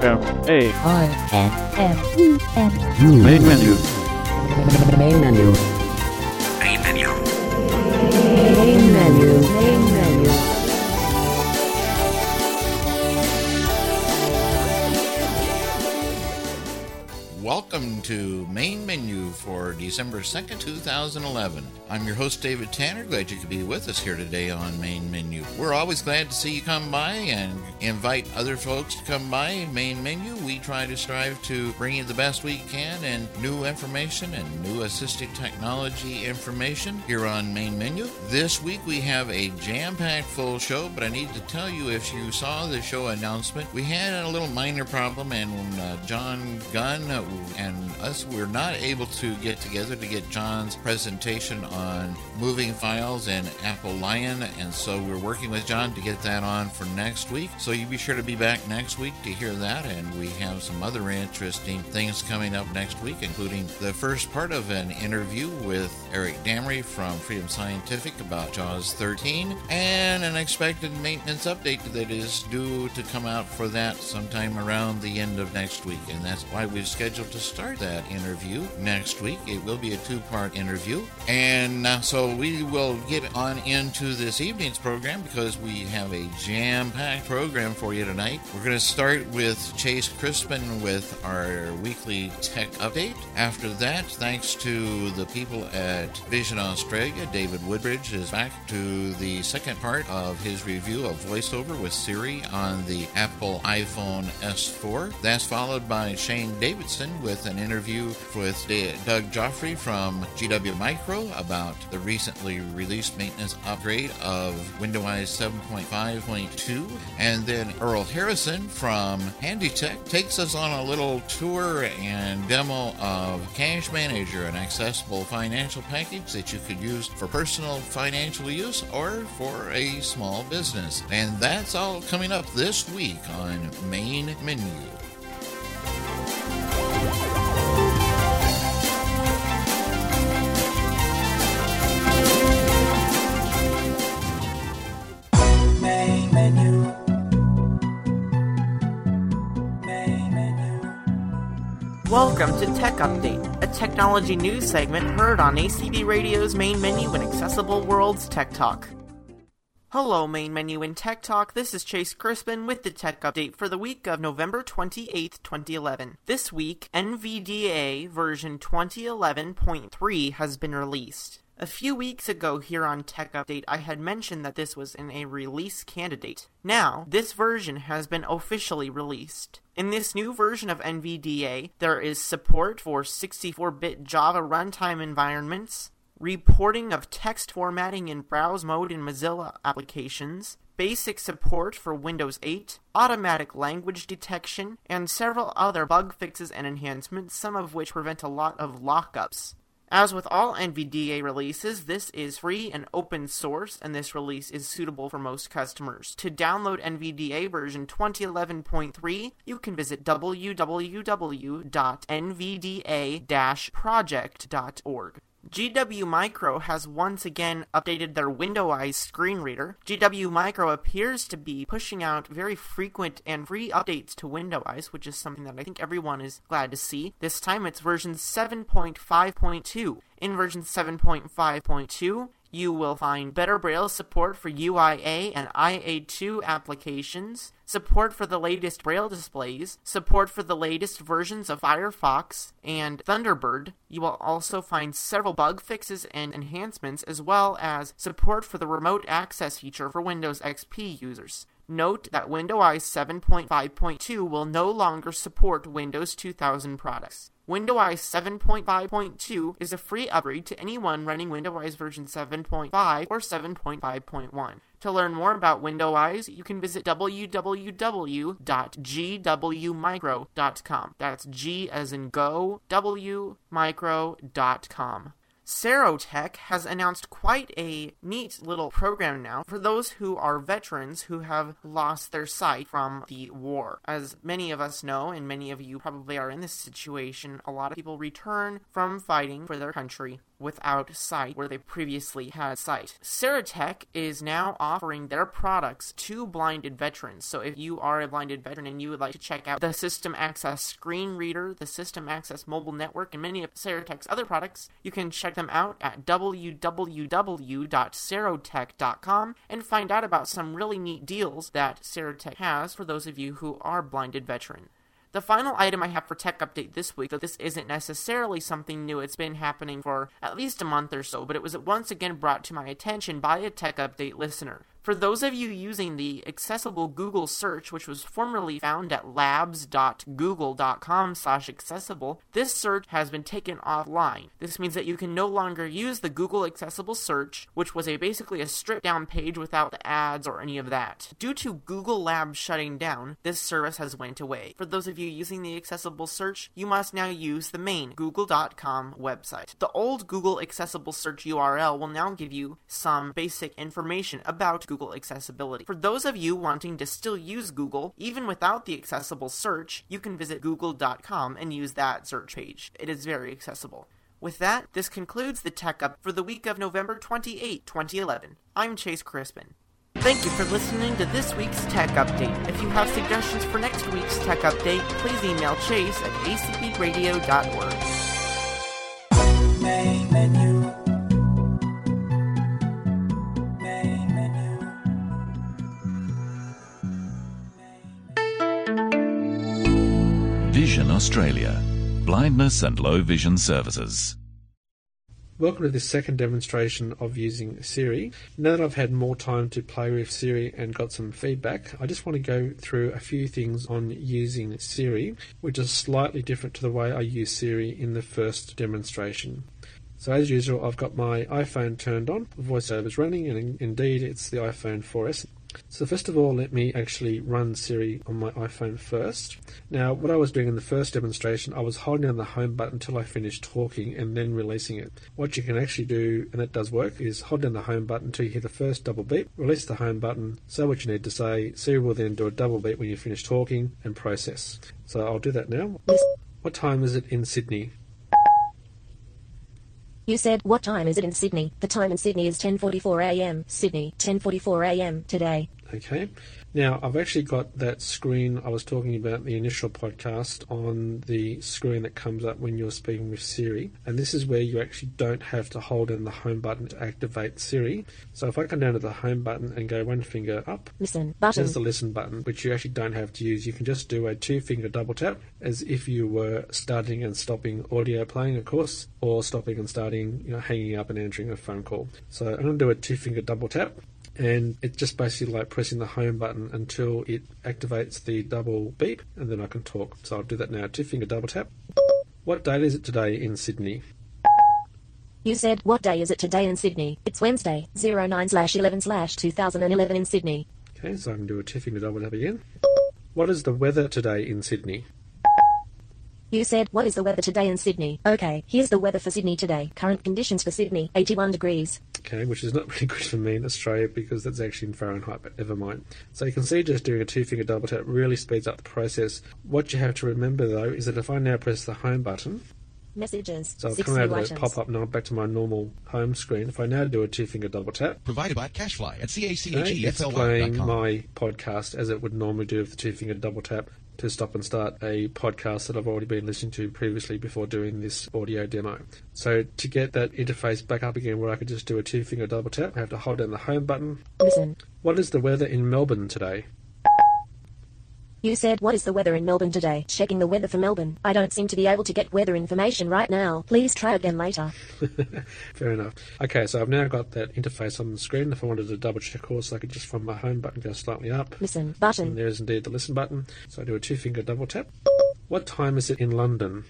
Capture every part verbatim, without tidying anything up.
M A I N M E N U. Main menu. Main menu. Main menu. Main menu. Main menu. Welcome to Main Menu for December second, two thousand eleven. I'm your host, David Tanner. Glad you could be with us here today on Main Menu. We're always glad to see you come by and invite other folks to come by Main Menu. We try to strive to bring you the best we can and new information and new assistive technology information here on Main Menu. This week we have a jam-packed full show, but I need to tell you, if you saw the show announcement, we had a little minor problem, and uh, John Gunn uh, and us were not able to get together to get John's presentation on moving files and Apple Lion, and so we're working with John to get that on for next week. So you be sure to be back next week to hear that, and we have some other interesting things coming up next week, including the first part of an interview with Eric Damry from Freedom Scientific about JAWS thirteen, and an expected maintenance update that is due to come out for that sometime around the end of next week, and that's why we've scheduled to start that interview next week. It will be a two-part interview. And uh, so we will get on into this evening's program, because we have a jam-packed program for you tonight. We're going to start with Chase Crispin with our weekly tech update. After that, thanks to the people at Vision Australia, David Woodbridge is back to the second part of his review of VoiceOver with Siri on the Apple iPhone S four. That's followed by Shane Davidson with an interview with Doug Geoffray from G W Micro about the recently released maintenance upgrade of Window-Eyes seven point five point two. And then Earl Harrison from Handy Tech takes us on a little tour and demo of Cash Manager, an accessible financial package that you could use for personal financial use or for a small business. And that's all coming up this week on Main Menu. Welcome to Tech Update, a technology news segment heard on A C B Radio's Main Menu and Accessible Worlds Tech Talk. Hello, Main Menu and Tech Talk. This is Chase Crispin with the Tech Update for the week of November twenty-eighth, twenty eleven. This week, N V D A version twenty eleven point three has been released. A few weeks ago here on Tech Update, I had mentioned that this was in a release candidate. Now, this version has been officially released. In this new version of N V D A, there is support for sixty-four bit Java runtime environments, reporting of text formatting in browse mode in Mozilla applications, basic support for Windows eight, automatic language detection, and several other bug fixes and enhancements, some of which prevent a lot of lockups. As with all N V D A releases, this is free and open source, and this release is suitable for most customers. To download N V D A version twenty eleven point three, you can visit w w w dot n v d a dash project dot org. G W Micro has once again updated their Window-Eyes screen reader. G W Micro appears to be pushing out very frequent and free updates to Window-Eyes, which is something that I think everyone is glad to see. This time it's version seven point five point two. In version seven point five point two, you will find better Braille support for U I A and I A two applications, support for the latest Braille displays, support for the latest versions of Firefox and Thunderbird. You will also find several bug fixes and enhancements, as well as support for the remote access feature for Windows X P users. Note that Window-Eyes seven point five point two will no longer support Windows two thousand products. Window-Eyes seven point five point two is a free upgrade to anyone running Window-Eyes version seven point five or seven point five point one. To learn more about Window-Eyes, you can visit w w w dot g w micro dot com. That's G as in go, w micro dot com. Serotek has announced quite a neat little program now for those who are veterans who have lost their sight from the war. As many of us know, and many of you probably are in this situation, a lot of people return from fighting for their country. without sight where they previously had sight. Serotek is now offering their products to blinded veterans. So if you are a blinded veteran and you would like to check out the System Access Screen Reader, the System Access Mobile Network, and many of Serotek's other products, you can check them out at w w w dot serotech dot com and find out about some really neat deals that Serotek has for those of you who are blinded veterans. The final item I have for Tech Update this week, though this isn't necessarily something new, it's been happening for at least a month or so, but it was once again brought to my attention by a Tech Update listener. For those of you using the accessible Google search, which was formerly found at labs dot google dot com slash accessible, this search has been taken offline. This means that you can no longer use the Google accessible search, which was a basically a stripped-down page without the ads or any of that. Due to Google Labs shutting down, this service has went away. For those of you using the accessible search, you must now use the main google dot com website. The old Google accessible search U R L will now give you some basic information about Google accessibility. For those of you wanting to still use Google, even without the accessible search, you can visit google dot com and use that search page. It is very accessible. With that, this concludes the Tech Up for the week of November twenty-eighth, twenty eleven. I'm Chase Crispin. Thank you for listening to this week's Tech Update. If you have suggestions for next week's Tech Update, please email chase at a c p radio dot org. Main menu. Vision Australia, blindness and low vision services. Welcome to this second demonstration of using Siri. Now that I've had more time to play with Siri and got some feedback, I just want to go through a few things on using Siri, which is slightly different to the way I use Siri in the first demonstration. So as usual, I've got my iPhone turned on, the voiceover is running, and indeed it's the iPhone four S. So first of all, let me actually run Siri on my iPhone first. Now, what I was doing in the first demonstration, I was holding down the home button until I finished talking and then releasing it. What you can actually do, and that does work, is hold down the home button until you hear the first double beep, release the home button, say what you need to say. Siri will then do a double beep when you finish talking and process. So I'll do that now. What time is it in Sydney? You said, what time is it in Sydney? The time in Sydney is ten forty-four a m Sydney, ten forty-four a m today. Okay. Now, I've actually got that screen I was talking about, the initial podcast, on the screen that comes up when you're speaking with Siri. And this is where you actually don't have to hold in the home button to activate Siri. So if I come down to the home button and go one finger up, listen button. There's the listen button, which you actually don't have to use. You can just do a two-finger double tap as if you were starting and stopping audio playing, of course, or stopping and starting, you know, hanging up and answering a phone call. So I'm going to do a two-finger double tap. And it's just basically like pressing the home button until it activates the double beep, and then I can talk. So I'll do that now. Two-finger double tap. What date is it today in Sydney? You said, what day is it today in Sydney? It's Wednesday, nine eleven two thousand eleven in Sydney. Okay, so I can do a two-finger double tap again. What is the weather today in Sydney? You said, what is the weather today in Sydney? Okay, here's the weather for Sydney today. Current conditions for Sydney, eighty-one degrees. Okay, which is not really good for me in Australia because that's actually in Fahrenheit, but never mind. So you can see just doing a two-finger double tap really speeds up the process. What you have to remember, though, is that if I now press the home button... Messages. So I'll come out of that pop-up now, back to my normal home screen. If I now do a two-finger double tap... Provided by Cashfly at C A C H E F L Y dot com. It's playing my podcast as it would normally do with the two-finger double tap to stop and start a podcast that I've already been listening to previously before doing this audio demo. So to get that interface back up again where I could just do a two-finger double tap, I have to hold down the home button. Listen. What is the weather in Melbourne today? You said, what is the weather in Melbourne today? Checking the weather for Melbourne. I don't seem to be able to get weather information right now. Please try again later. Fair enough. Okay, so I've now got that interface on the screen. If I wanted to double check course, I could just from my home button go slightly up. Listen button. And there is indeed the listen button. So I do a two-finger double tap. What time is it in London?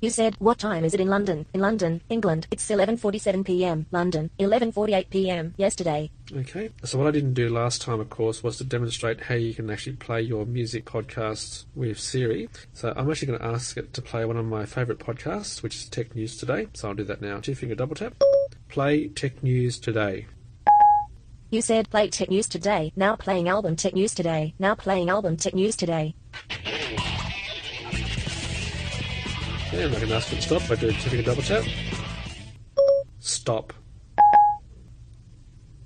You said, what time is it in London? In London, England, it's eleven forty-seven p m London, eleven forty-eight p m yesterday. Okay, so what I didn't do last time, of course, was to demonstrate how you can actually play your music podcasts with Siri. So I'm actually going to ask it to play one of my favourite podcasts, which is Tech News Today. So I'll do that now. Two-finger double tap. Play Tech News Today. You said, play Tech News Today. Now playing album Tech News Today. Now playing album Tech News Today. Okay, I'm not going to ask for the stop, but I'm going to double check. Stop.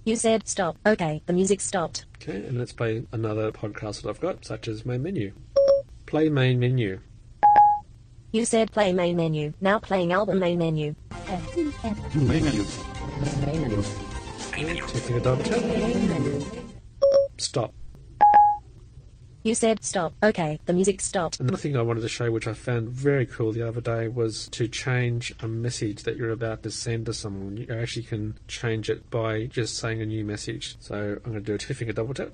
You said stop. Okay, the music stopped. Okay, and let's play another podcast that I've got, such as Main Menu. Play Main Menu. You said play Main Menu. Now playing album Main Menu. Main Menu. Main Menu. Taking a double tap. Stop. You said stop. Okay, the music stopped. Another thing I wanted to show, which I found very cool the other day, was to change a message that you're about to send to someone. You actually can change it by just saying a new message. So I'm going to do a two-finger double tap.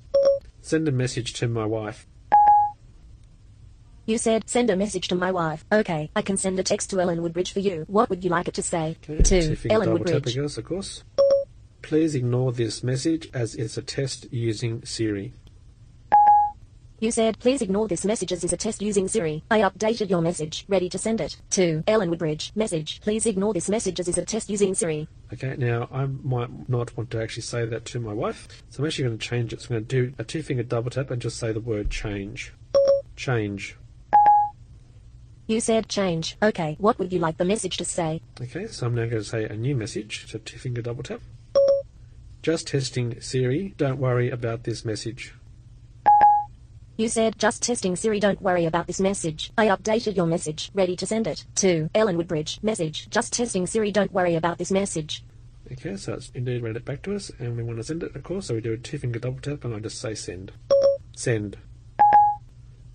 Send a message to my wife. You said send a message to my wife. Okay, I can send a text to Ellen Woodbridge for you. What would you like it to say? Okay, to Ellen Woodbridge. Us, of course. Please ignore this message as it's a test using Siri. You said please ignore this message as is a test using Siri. I updated your message. Ready to send it to Ellen Woodbridge. Message. Please ignore this message as is a test using Siri. Okay, now I might not want to actually say that to my wife, so I'm actually going to change it. So I'm going to do a two-finger double tap and just say the word change. Change. You said change. Okay, what would you like the message to say? Okay, so I'm now going to say a new message. So two-finger double tap. Just testing Siri. Don't worry about this message. You said just testing Siri, don't worry about this message. I updated your message, ready to send it to Ellen Woodbridge. Message, just testing Siri, don't worry about this message. Okay, so it's indeed read it back to us, and we want to send it, of course, so we do a two-finger double tap, and I just say send. Send.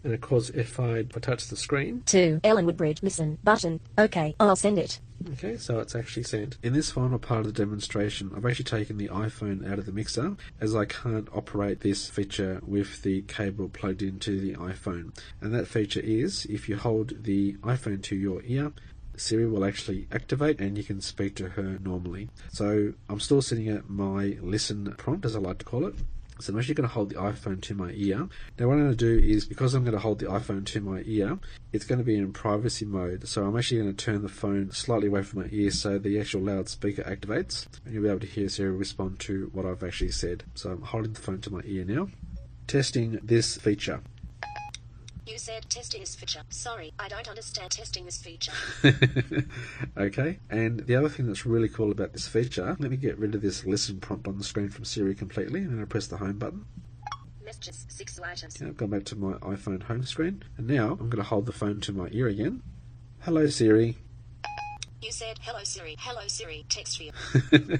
And of course, if I touch the screen... to Ellen Woodbridge, listen, button, okay, I'll send it. Okay, so it's actually sent. In this final part of the demonstration, I've actually taken the iPhone out of the mixer, as I can't operate this feature with the cable plugged into the iPhone. And that feature is, if you hold the iPhone to your ear, Siri will actually activate and you can speak to her normally. So I'm still sitting at my listen prompt, as I like to call it. So I'm actually going to hold the iPhone to my ear. Now what I'm going to do is, because I'm going to hold the iPhone to my ear, it's going to be in privacy mode. So I'm actually going to turn the phone slightly away from my ear so the actual loudspeaker activates. And you'll be able to hear Siri respond to what I've actually said. So I'm holding the phone to my ear now. Testing this feature. You said testing this feature. Sorry, I don't understand testing this feature. Okay, and the other thing that's really cool about this feature, let me get rid of this listen prompt on the screen from Siri completely, and I press the home button. Messages, six items. Okay, I've gone back to my iPhone home screen, and now I'm going to hold the phone to my ear again. Hello, Siri. You said, hello Siri, hello Siri, text for you.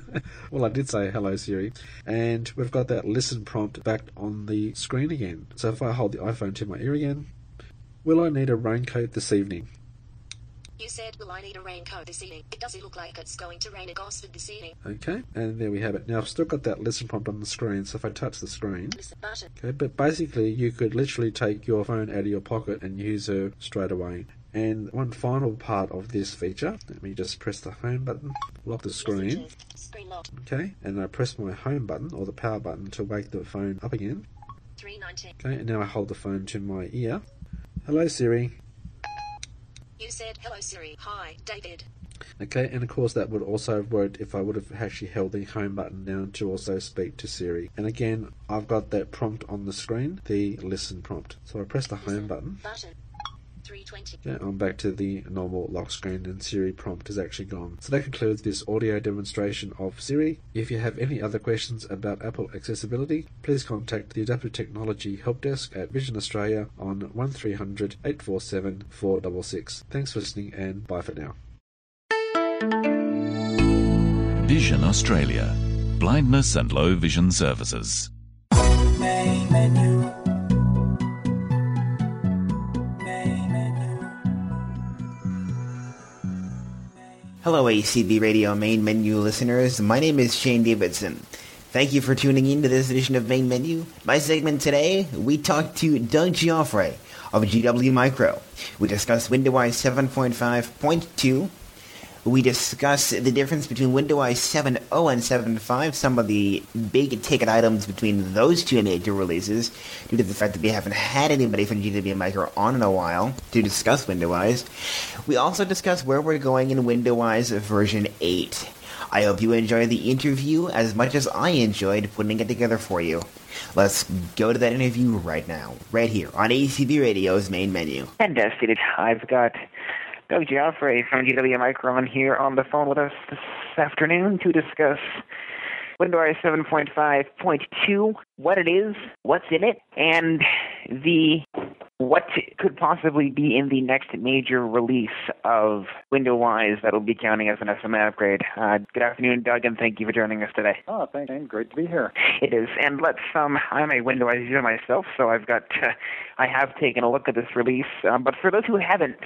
Well, I did say hello Siri. And we've got that listen prompt back on the screen again. So if I hold the iPhone to my ear again, will I need a raincoat this evening? You said, will I need a raincoat this evening? It doesn't look like it's going to rain in Gosford this evening. Okay, and there we have it. Now, I've still got that listen prompt on the screen, so if I touch the screen... listen button. Okay, but basically, you could literally take your phone out of your pocket and use her straight away. And one final part of this feature, let me just press the home button, lock the screen. Screen locked. Okay, and I press my home button, or the power button, to wake the phone up again. three nineteen. Okay, and now I hold the phone to my ear. Hello, Siri. You said, hello Siri, hi, David. Okay, and of course that would also have worked if I would have actually held the home button down to also speak to Siri. And again, I've got that prompt on the screen, the listen prompt. So I press the home button. Button. three twenty. Okay, I'm back to the normal lock screen and Siri prompt is actually gone. So that concludes this audio demonstration of Siri. If you have any other questions about Apple accessibility, please contact the Adaptive Technology Help Desk at Vision Australia on one three hundred, eight four seven, four six six. Thanks for listening and bye for now. Vision Australia. Blindness and low vision services. Main menu. Hello A C B Radio Main Menu listeners, my name is Shane Davidson. Thank you for tuning in to this edition of Main Menu. My segment today, we talked to Doug Geoffray of G W Micro. We discussed Window-Eyes seven point five point two. We discussed the difference between Window-Eyes seven point oh and seven point five, some of the big ticket items between those two major releases, due to the fact that we haven't had anybody from G W Micro on in a while to discuss Window-Eyes. We also discussed where we're going in Window-Eyes version eight. I hope you enjoyed the interview as much as I enjoyed putting it together for you. Let's go to that interview right now, right here on A C B Radio's Main Menu. Fantastic. I've got Doug Geoffray from G W Micro on here on the phone with us this afternoon to discuss Windows seven point five point two, what it is, what's in it, and the what could possibly be in the next major release of Window-Eyes that'll be counting as an S M A upgrade. Uh, good afternoon, Doug, and thank you for joining us today. Oh, thanks, Shane. Great to be here. It is, and let's. Um, I'm a Window-Eyes user myself, so I've got. Uh, I have taken a look at this release, um, but for those who haven't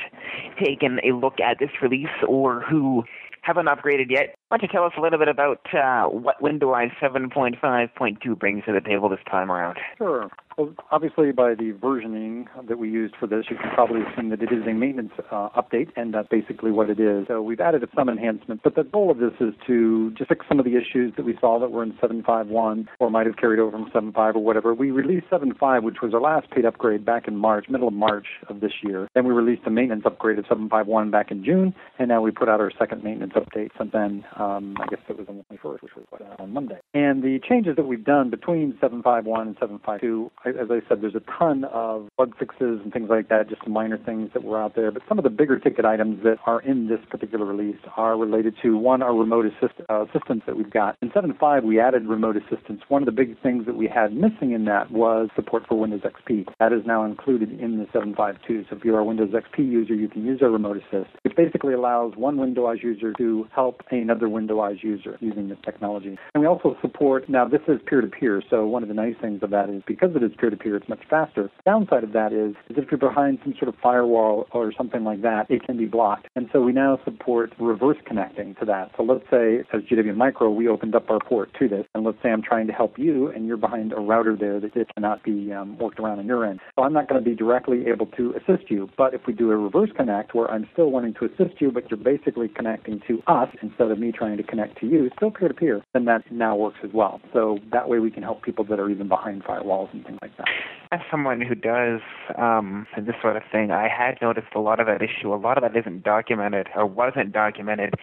taken a look at this release or who haven't upgraded yet, why don't you tell us a little bit about uh, what Window-Eyes seven point five point two brings to the table this time around? Sure. Well, obviously, by the versioning that we used for this, you can probably assume that it is a maintenance uh, update, and that's basically what it is. So we've added some enhancements, but the goal of this is to just fix some of the issues that we saw that were in seven point five point one or might have carried over from seven point five or whatever. We released seven point five, which was our last paid upgrade back in March, middle of March of this year. Then we released a maintenance upgrade of seven point five point one back in June, and now we put out our second maintenance update since then. Um, I guess it was on the twenty-first, which was uh, on Monday. And the changes that we've done between seven point five point one and seven point five point two, as I said, there's a ton of bug fixes and things like that, just minor things that were out there. But some of the bigger ticket items that are in this particular release are related to, one, our remote assist, uh, assistance that we've got. In seven point five, we added remote assistance. One of the big things that we had missing in that was support for Windows X P. That is now included in the seven point five point two. So if you're a Windows X P user, you can use our remote assist, which basically allows one Windows user to help another Windows user using this technology. And we also support, now this is peer-to-peer, so one of the nice things of that is because it is peer-to-peer, it's much faster. The downside of that is, is if you're behind some sort of firewall or something like that, it can be blocked. And so we now support reverse connecting to that. So let's say, as G W Micro, we opened up our port to this, and let's say I'm trying to help you, and you're behind a router there that it cannot be um, worked around on your end. So I'm not going to be directly able to assist you, but if we do a reverse connect where I'm still wanting to assist you, but you're basically connecting to us instead of me trying to connect to you, still peer-to-peer, then that now works as well. So that way we can help people that are even behind firewalls and things like that. As someone who does um, this sort of thing, I had noticed a lot of that issue. A lot of that isn't documented or wasn't documented.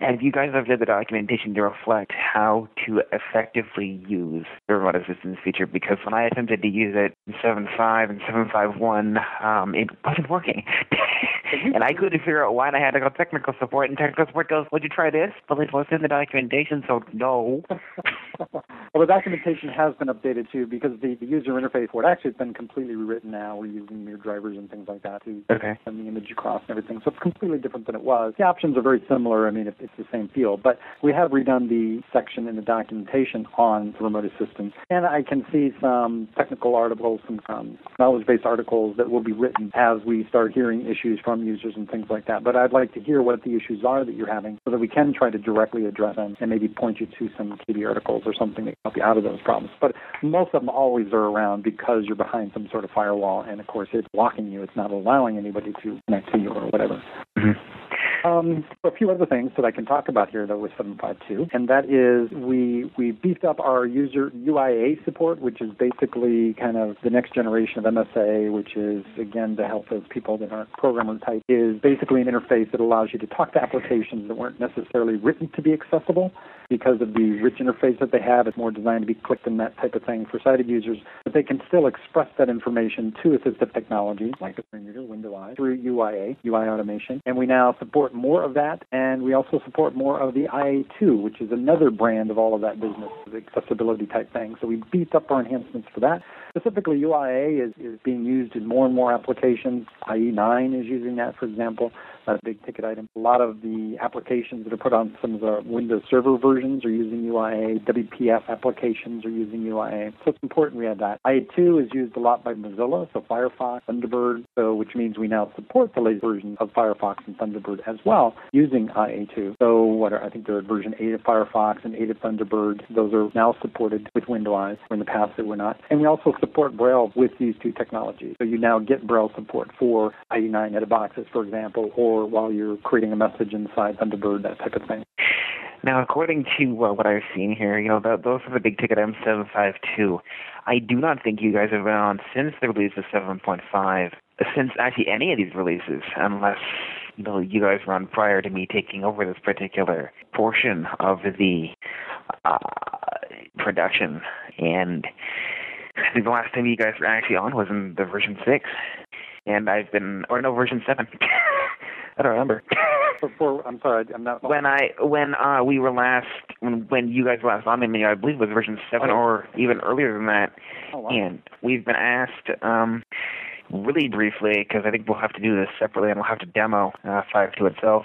And you guys have did the documentation to reflect how to effectively use the remote assistance feature, because when I attempted to use it in seven point five and seven point five point one, um, it wasn't working. And I couldn't figure out why, and I had to go to technical support, and technical support goes, would you try this? Well, it was in the documentation, so no. Well, the documentation has been updated, too, because the, the user interface, what actually has been completely rewritten now. We're using mirror drivers and things like that to okay. send the image across and everything, so it's completely different than it was. The options are very similar. I mean, it's the same field, but we have redone the section in the documentation on remote assistance, and I can see some technical articles, some um, knowledge-based articles that will be written as we start hearing issues from users and things like that, but I'd like to hear what the issues are that you're having so that we can try to directly address them and maybe point you to some K B articles or something that can help you out of those problems. But most of them always are around because you're behind some sort of firewall, and of course it's blocking you. It's not allowing anybody to connect to you or whatever. Mm-hmm. Um, a few other things that I can talk about here, though, with seven point five point two, and that is we we beefed up our user U I A support, which is basically kind of the next generation of M S A, which is, again, to help those people that aren't programmer type, is basically an interface that allows you to talk to applications that weren't necessarily written to be accessible. Because of the rich interface that they have, it's more designed to be clicked and that type of thing for sighted users, but they can still express that information to assistive technology, like a screen reader, Window-Eyes, through U I A, U I automation, and we now support more of that, and we also support more of the I A two, which is another brand of all of that business, the accessibility type thing, so we beefed up our enhancements for that. Specifically, U I A is, is being used in more and more applications, I E nine is using that, for example. That's a big ticket item. A lot of the applications that are put on some of the Windows Server versions are using U I A. W P F applications are using U I A. So it's important we have that. I A two is used a lot by Mozilla, so Firefox, Thunderbird, so which means we now support the latest version of Firefox and Thunderbird as well using I A two. So what are, I think they're at version eight of Firefox and eight of Thunderbird. Those are now supported with Window-Eyes, where in the past they were not. And we also support Braille with these two technologies. So you now get Braille support for I E nine edit boxes, for example, or Or while you're creating a message inside Thunderbird, that type of thing. Now, according to uh, what I've seen here, you know, the, those are the big ticket items, seven point five point two. I do not think you guys have been on since the release of seven point five, since actually any of these releases, unless you know you guys were on prior to me taking over this particular portion of the uh, production. And I think the last time you guys were actually on was in the version six, and I've been, or no, version seven. I don't remember. Before, I'm sorry, I'm not. When I when uh, we were last when when you guys were last on the menu, I believe it was version seven oh. or even earlier than that. Oh, wow. And we've been asked um, really briefly, because I think we'll have to do this separately, and we'll have to demo uh, five point two itself.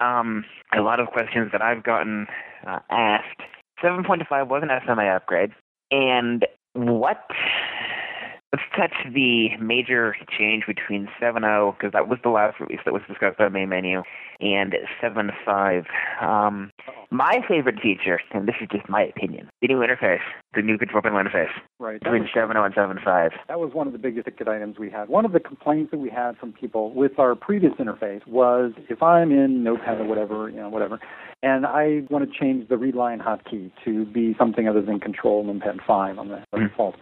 Um, a lot of questions that I've gotten uh, asked. seven point five was an S M A upgrade, and what? Let's touch the major change between seven point oh, because that was the last release that was discussed on the main menu, and seven point five. Um, my favorite feature, and this is just my opinion, the new interface, the new control panel interface. Right. Between seven point oh and seven point five. That was one of the biggest ticket items we had. One of the complaints that we had from people with our previous interface was, if I'm in Notepad or whatever, you know, whatever, and I want to change the read line hotkey to be something other than Control and Pen five on the mm-hmm. default.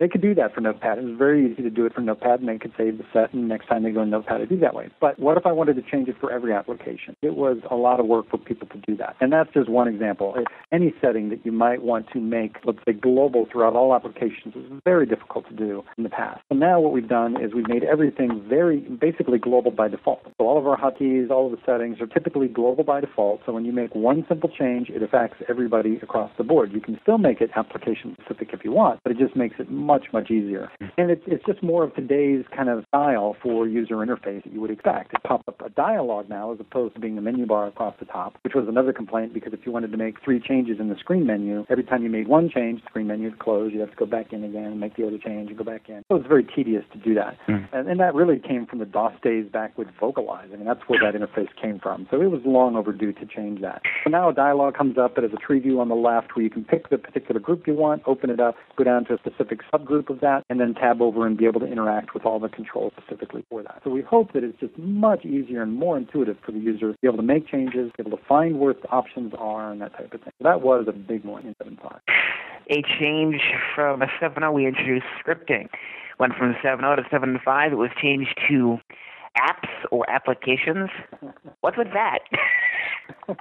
They could do that for Notepad. It was very easy to do it for Notepad, and they could save the set, and next time they go in Notepad, it'd be that way. But what if I wanted to change it for every application? It was a lot of work for people to do that. And that's just one example. Any setting that you might want to make, let's say, global throughout all applications, was very difficult to do in the past. And now what we've done is we've made everything very, basically global by default. So all of our hotkeys, all of the settings are typically global by default. So when you make one simple change, it affects everybody across the board. You can still make it application-specific if you want, but it just makes it much, much easier. And it's, it's just more of today's kind of style for user interface that you would expect. It pops up a dialogue now as opposed to being the menu bar across the top, which was another complaint, because if you wanted to make three changes in the screen menu, every time you made one change, the screen menu would close. You'd have to go back in again and make the other change and go back in. So it's very tedious to do that. Mm. And, and that really came from the DOS days back with Vocalize. I mean, that's where that interface came from. So it was long overdue to change that. So now a dialogue comes up that has a tree view on the left where you can pick the particular group you want, open it up, go down to a specific subject group of that, and then tab over and be able to interact with all the controls specifically for that. So we hope that it's just much easier and more intuitive for the user to be able to make changes, be able to find where the options are, and that type of thing. So that was a big one in seven point five. A change from a seven point oh, we introduced scripting. Went from seven point oh to seven point five, it was changed to apps or applications. What's with that?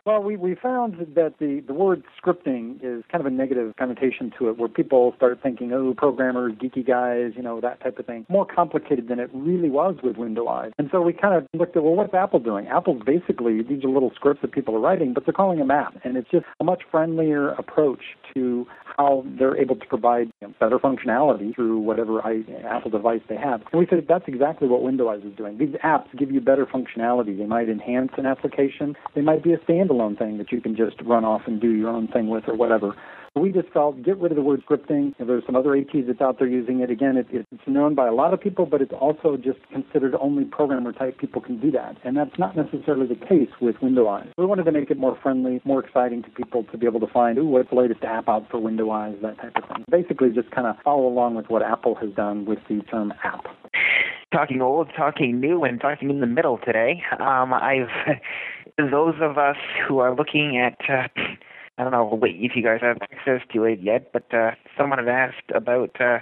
Well, we, we found that the, the word scripting is kind of a negative connotation to it, where people start thinking, oh, programmers, geeky guys, you know, that type of thing. More complicated than it really was with Window-Eyes. And so we kind of looked at, well, what's Apple doing? Apple's basically, these are little scripts that people are writing, but they're calling them apps. And it's just a much friendlier approach to how they're able to provide, you know, better functionality through whatever I, Apple device they have. And we said that's exactly what Window-Eyes is doing. These apps give you better functionality. They might enhance an application. They might be a standalone thing that you can just run off and do your own thing with or whatever. We just felt, get rid of the word scripting. There's some other A Ts that's out there using it. Again, it, it's known by a lot of people, but it's also just considered only programmer-type people can do that. And that's not necessarily the case with Window-Eyes. We wanted to make it more friendly, more exciting to people to be able to find, ooh, what's the latest app out for Window-Eyes, that type of thing. Basically, just kind of follow along with what Apple has done with the term app. Talking old, talking new, and talking in the middle today. Um, I've those of us who are looking at... Uh, I don't know if you guys have access to it yet, but uh, someone had asked about, uh,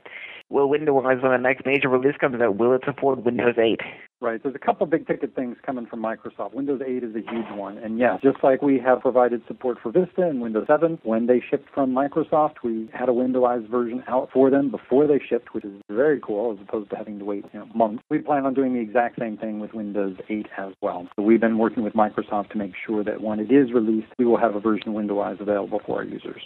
will Windows, when the next major release comes out, will it support Windows eight? Right. There's a couple big-ticket things coming from Microsoft. Windows eight is a huge one. And, yes, just like we have provided support for Vista and Windows seven, when they shipped from Microsoft, we had a Window-Eyes version out for them before they shipped, which is very cool, as opposed to having to wait, you know, months. We plan on doing the exact same thing with Windows eight as well. So we've been working with Microsoft to make sure that when it is released, we will have a version of Window-Eyes available for our users.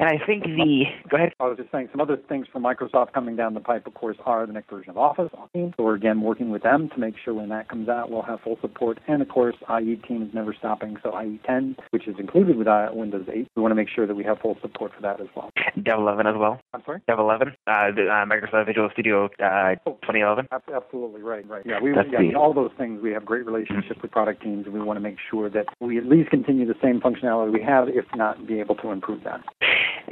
And I think the... Go ahead. I was just saying some other things from Microsoft coming down the pipe, of course, are the next version of Office. So we're, again, working with them to make sure when that comes out, we'll have full support. And, of course, I E team is never stopping, so I E ten, which is included with Windows eight, we want to make sure that we have full support for that as well. Dev eleven as well. I'm sorry? Dev eleven, uh, the, uh, Microsoft Visual Studio uh, oh, twenty eleven. Absolutely, right, right. Yeah, we, yeah, the... all those things, we have great relationships with product teams, and we want to make sure that we at least continue the same functionality we have, if not be able to improve that.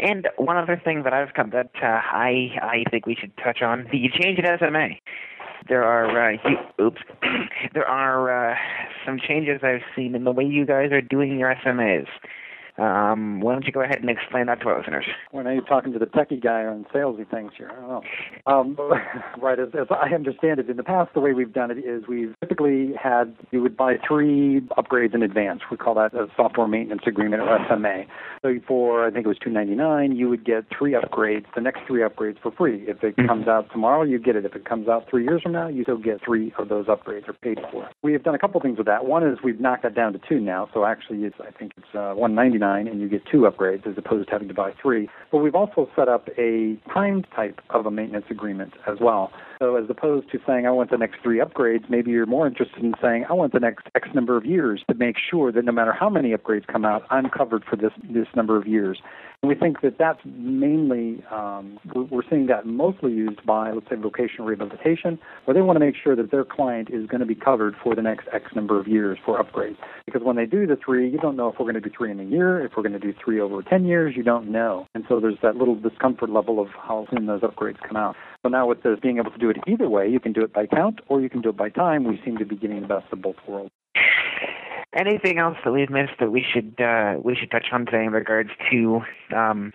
And one other thing that I've come that uh, I I think we should touch on, the change in S M A. There are uh, you, oops, there are uh, some changes I've seen in the way you guys are doing your S M As. Um, why don't you go ahead and explain that to our listeners? Well, now you're talking to the techie guy on salesy things here. I don't know. Um, right, as, as I understand it, in the past, the way we've done it is we've typically had, you would buy three upgrades in advance. We call that a software maintenance agreement, or S M A. So for, I think it was two ninety-nine, you would get three upgrades, the next three upgrades for free. If it mm-hmm. comes out tomorrow, you get it. If it comes out three years from now, you still get three of those upgrades are paid for. We have done a couple things with that. One is we've knocked that down to two now, so actually it's, I think it's uh, one ninety-nine, and you get two upgrades as opposed to having to buy three. But we've also set up a timed type of a maintenance agreement as well. So as opposed to saying, I want the next three upgrades, maybe you're more interested in saying, I want the next X number of years to make sure that no matter how many upgrades come out, I'm covered for this, this number of years. And we think that that's mainly, um, we're seeing that mostly used by, let's say, vocational rehabilitation, where they want to make sure that their client is going to be covered for the next X number of years for upgrades. Because when they do the three, you don't know if we're going to do three in a year, if we're going to do three over ten years, you don't know. And so there's that little discomfort level of how soon those upgrades come out. So now with this being able to do it either way, you can do it by count or you can do it by time. We seem to be getting the best of both worlds. Anything else that we've missed that we should uh, we should touch on today in regards to um,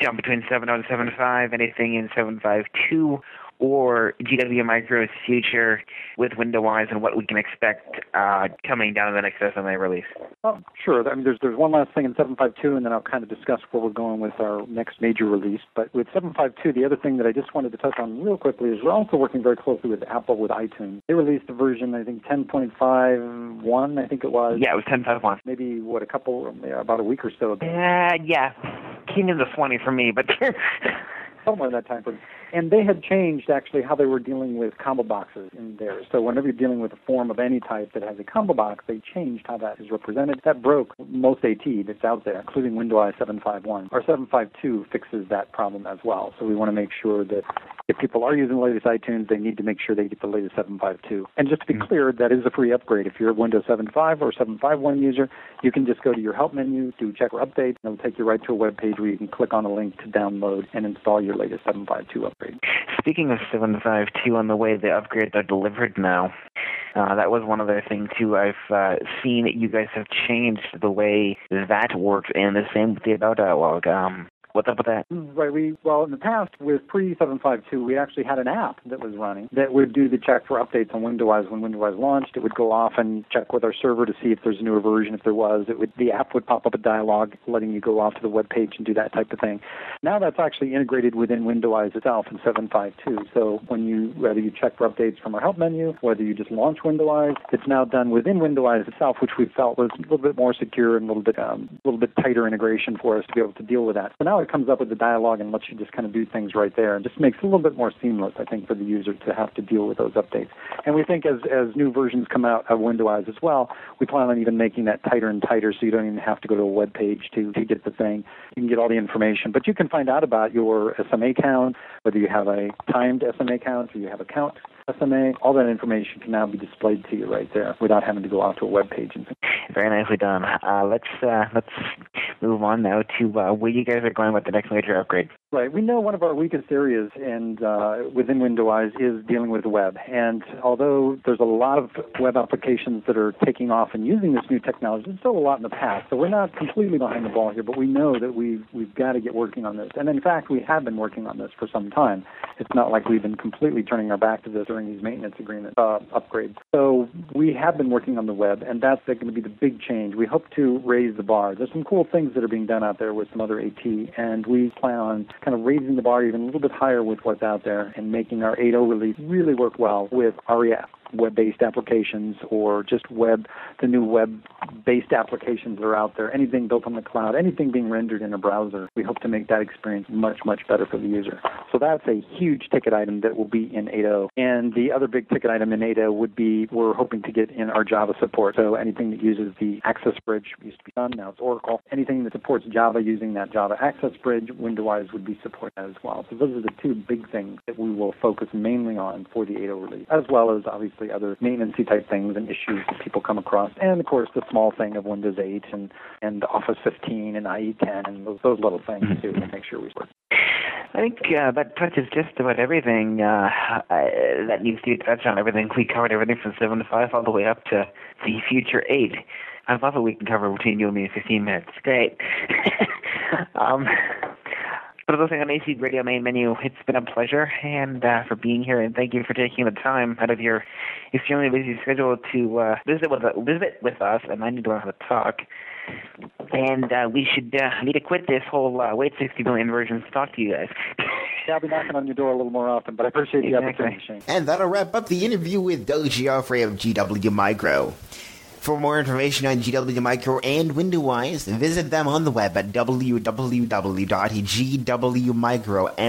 jump between seven oh and seven five, anything in seven five two, or G W Micro's future with Window-Eyes and what we can expect uh, coming down in the next S M A release? Oh, sure. I mean, there's there's one last thing in seven five two, and then I'll kind of discuss where we're going with our next major release. But with seven five two, the other thing that I just wanted to touch on real quickly is we're also working very closely with Apple with iTunes. They released the version, I think, ten point five one, I think it was. Yeah, it was ten point five one. Maybe, what, a couple, yeah, about a week or so ago. Uh, yeah, came in the twenty for me, but... somewhere in that time frame. And they had changed, actually, how they were dealing with combo boxes in there. So whenever you're dealing with a form of any type that has a combo box, they changed how that is represented. That broke most AT that's out there, including Windows seven five one. Our seven five two fixes that problem as well. So we want to make sure that if people are using the latest iTunes, they need to make sure they get the latest seven five two. And just to be mm-hmm. clear, that is a free upgrade. If you're a Windows seven five or seven five one user, you can just go to your help menu, do check or update, and it'll take you right to a web page where you can click on a link to download and install your latest seven five two upgrade. Speaking of seven five two and the way the upgrades are delivered now, uh, that was one other thing, too. I've uh, seen that you guys have changed the way that works, and the same with the About Dialog. Um, What's up with that? Right. We well, in the past, with pre-seven five two, we actually had an app that was running that would do the check for updates on Windows. When Windows launched, it would go off and check with our server to see if there's a newer version. If there was, it would the app would pop up a dialog letting you go off to the web page and do that type of thing. Now that's actually integrated within Windows itself in seven five two. So when you whether you check for updates from our help menu, whether you just launch Windows, it's now done within Windows itself, which we felt was a little bit more secure and a little bit um, a little bit tighter integration for us to be able to deal with that. So now comes up with the dialogue and lets you just kind of do things right there, and just makes it a little bit more seamless, I think, for the user to have to deal with those updates. And we think as as new versions come out of Windows as well, we plan on even making that tighter and tighter, so you don't even have to go to a web page to, to get the thing. You can get all the information, but you can find out about your S M A count, whether you have a timed S M A count or you have a count S M A. All that information can now be displayed to you right there without having to go out to a web page and things. Very nicely done. Uh, let's uh, let's move on now to uh, where you guys are going with the next major upgrade. Right. We know one of our weakest areas and uh, within Windows is dealing with the web. And although there's a lot of web applications that are taking off and using this new technology, there's still a lot in the past. So we're not completely behind the ball here, but we know that we've, we've got to get working on this. And in fact, we have been working on this for some time. It's not like we've been completely turning our back to this during these maintenance agreement uh, upgrades. So we have been working on the web, and that's going to be the big change. We hope to raise the bar. There's some cool things that are being done out there with some other AT, and we plan on kind of raising the bar even a little bit higher with what's out there and making our eight point oh release really work well with R E F, web-based applications, or just web, the new web-based applications that are out there, anything built on the cloud, anything being rendered in a browser. We hope to make that experience much, much better for the user. So that's a huge ticket item that will be in eight point oh. And the other big ticket item in eight point oh would be we're hoping to get in our Java support. So anything that uses the access bridge used to be done, now it's Oracle. Anything that supports Java using that Java access bridge, Windows would be supported as well. So those are the two big things that we will focus mainly on for the eight point oh release, as well as obviously other maintenance type things and issues that people come across. And, of course, the small thing of Windows eight and, and Office fifteen and I E ten and those, those little things, too, to make sure we work. I think uh, that touches just about everything uh, I, that needs to be touched on. Everything we covered, everything from seven to five all the way up to the future eight. I love it. We can cover between you and me in fifteen minutes. Great. um, but it looks like an A C Radio main menu. It's been a pleasure and uh, for being here, and thank you for taking the time out of your extremely busy schedule to uh, visit with uh, visit with us. And I need to learn how to talk. And uh, we should uh, need to quit this whole uh, wait sixty million versions to talk to you guys. Yeah, I'll be knocking on your door a little more often, but I appreciate the exactly. opportunity, Shane. And that'll wrap up the interview with Doug Geoffray of G W Micro. For more information on G W Micro and Window-Eyes, visit them on the web at w w w dot g w micro dot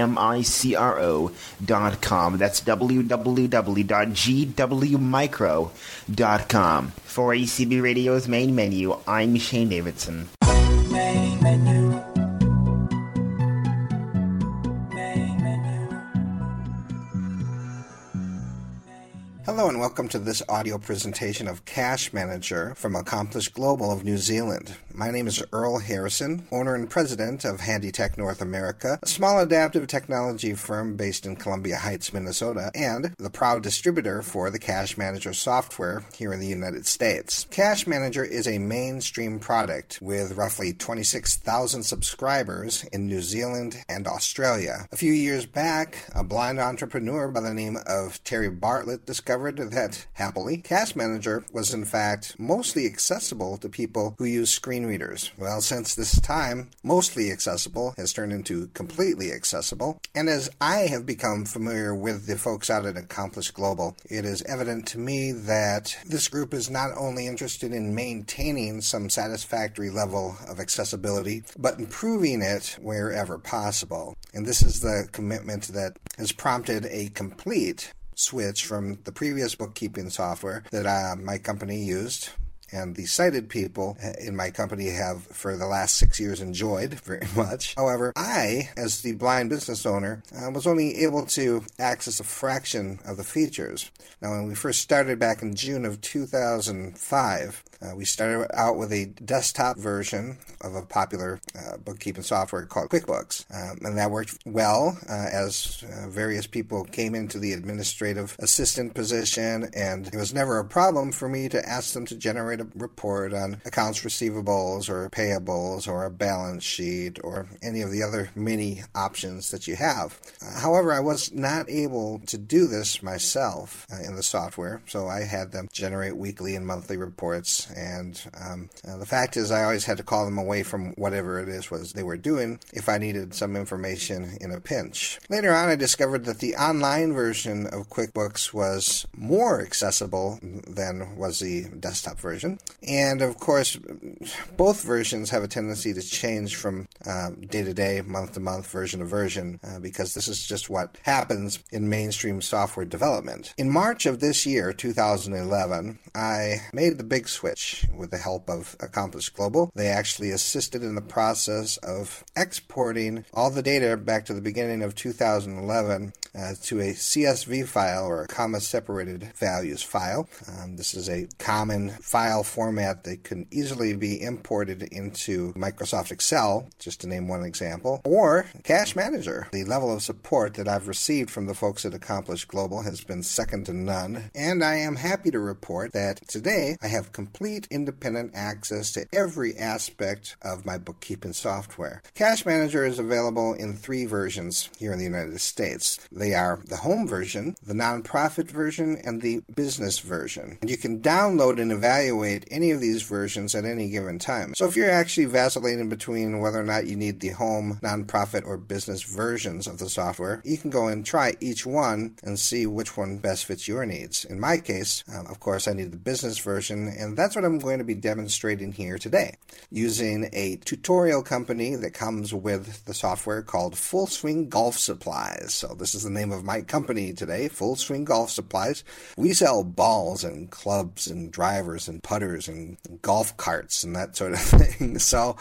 com. That's w w w dot g w micro dot com. For A C B Radio's main menu, I'm Shane Davidson. Main menu. Hello and welcome to this audio presentation of Cash Manager from Accomplished Global of New Zealand. My name is Earl Harrison, owner and president of Handy Tech North America, a small adaptive technology firm based in Columbia Heights, Minnesota, and the proud distributor for the Cash Manager software here in the United States. Cash Manager is a mainstream product with roughly twenty-six thousand subscribers in New Zealand and Australia. A few years back, a blind entrepreneur by the name of Terry Bartlett discovered that, happily, Cash Manager was in fact mostly accessible to people who use screen readers. Well, since this time, mostly accessible has turned into completely accessible, and as I have become familiar with the folks out at Accomplished Global, it is evident to me that this group is not only interested in maintaining some satisfactory level of accessibility, but improving it wherever possible. And this is the commitment that has prompted a complete switch from the previous bookkeeping software that uh, my company used, and the sighted people in my company have for the last six years enjoyed very much. However, I, as the blind business owner, uh, was only able to access a fraction of the features. Now, when we first started back in June of two thousand five, uh, we started out with a desktop version of a popular uh, bookkeeping software called QuickBooks. Um, and that worked well uh, as uh, various people came into the administrative assistant position, and it was never a problem for me to ask them to generate a report on accounts receivables or payables or a balance sheet or any of the other many options that you have. Uh, however, I was not able to do this myself uh, in the software, so I had them generate weekly and monthly reports, and um, uh, the fact is I always had to call them away from whatever it is was they were doing if I needed some information in a pinch. Later on, I discovered that the online version of QuickBooks was more accessible than was the desktop version. And of course, both versions have a tendency to change from uh, day-to-day, month-to-month, version to version, uh, because this is just what happens in mainstream software development. In March of this year, two thousand eleven, I made the big switch with the help of Accomplished Global. They actually assisted in the process of exporting all the data back to the beginning of two thousand eleven uh, to a C S V file, or a comma-separated values file. Um, this is a common file format that can easily be imported into Microsoft Excel, just to name one example, or Cash Manager. The level of support that I've received from the folks at Accomplished Global has been second to none, and I am happy to report that today I have complete independent access to every aspect of my bookkeeping software. Cash Manager is available in three versions here in the United States. They are the home version, the nonprofit version, and the business version. And you can download and evaluate any of these versions at any given time. So if you're actually vacillating between whether or not you need the home, nonprofit, or business versions of the software, you can go and try each one and see which one best fits your needs. In my case, um, of course, I need the business version, and that's what I'm going to be demonstrating here today, using a tutorial company that comes with the software called Full Swing Golf Supplies. So this is the name of my company today, Full Swing Golf Supplies. We sell balls and clubs and drivers and putters and golf carts and that sort of thing. So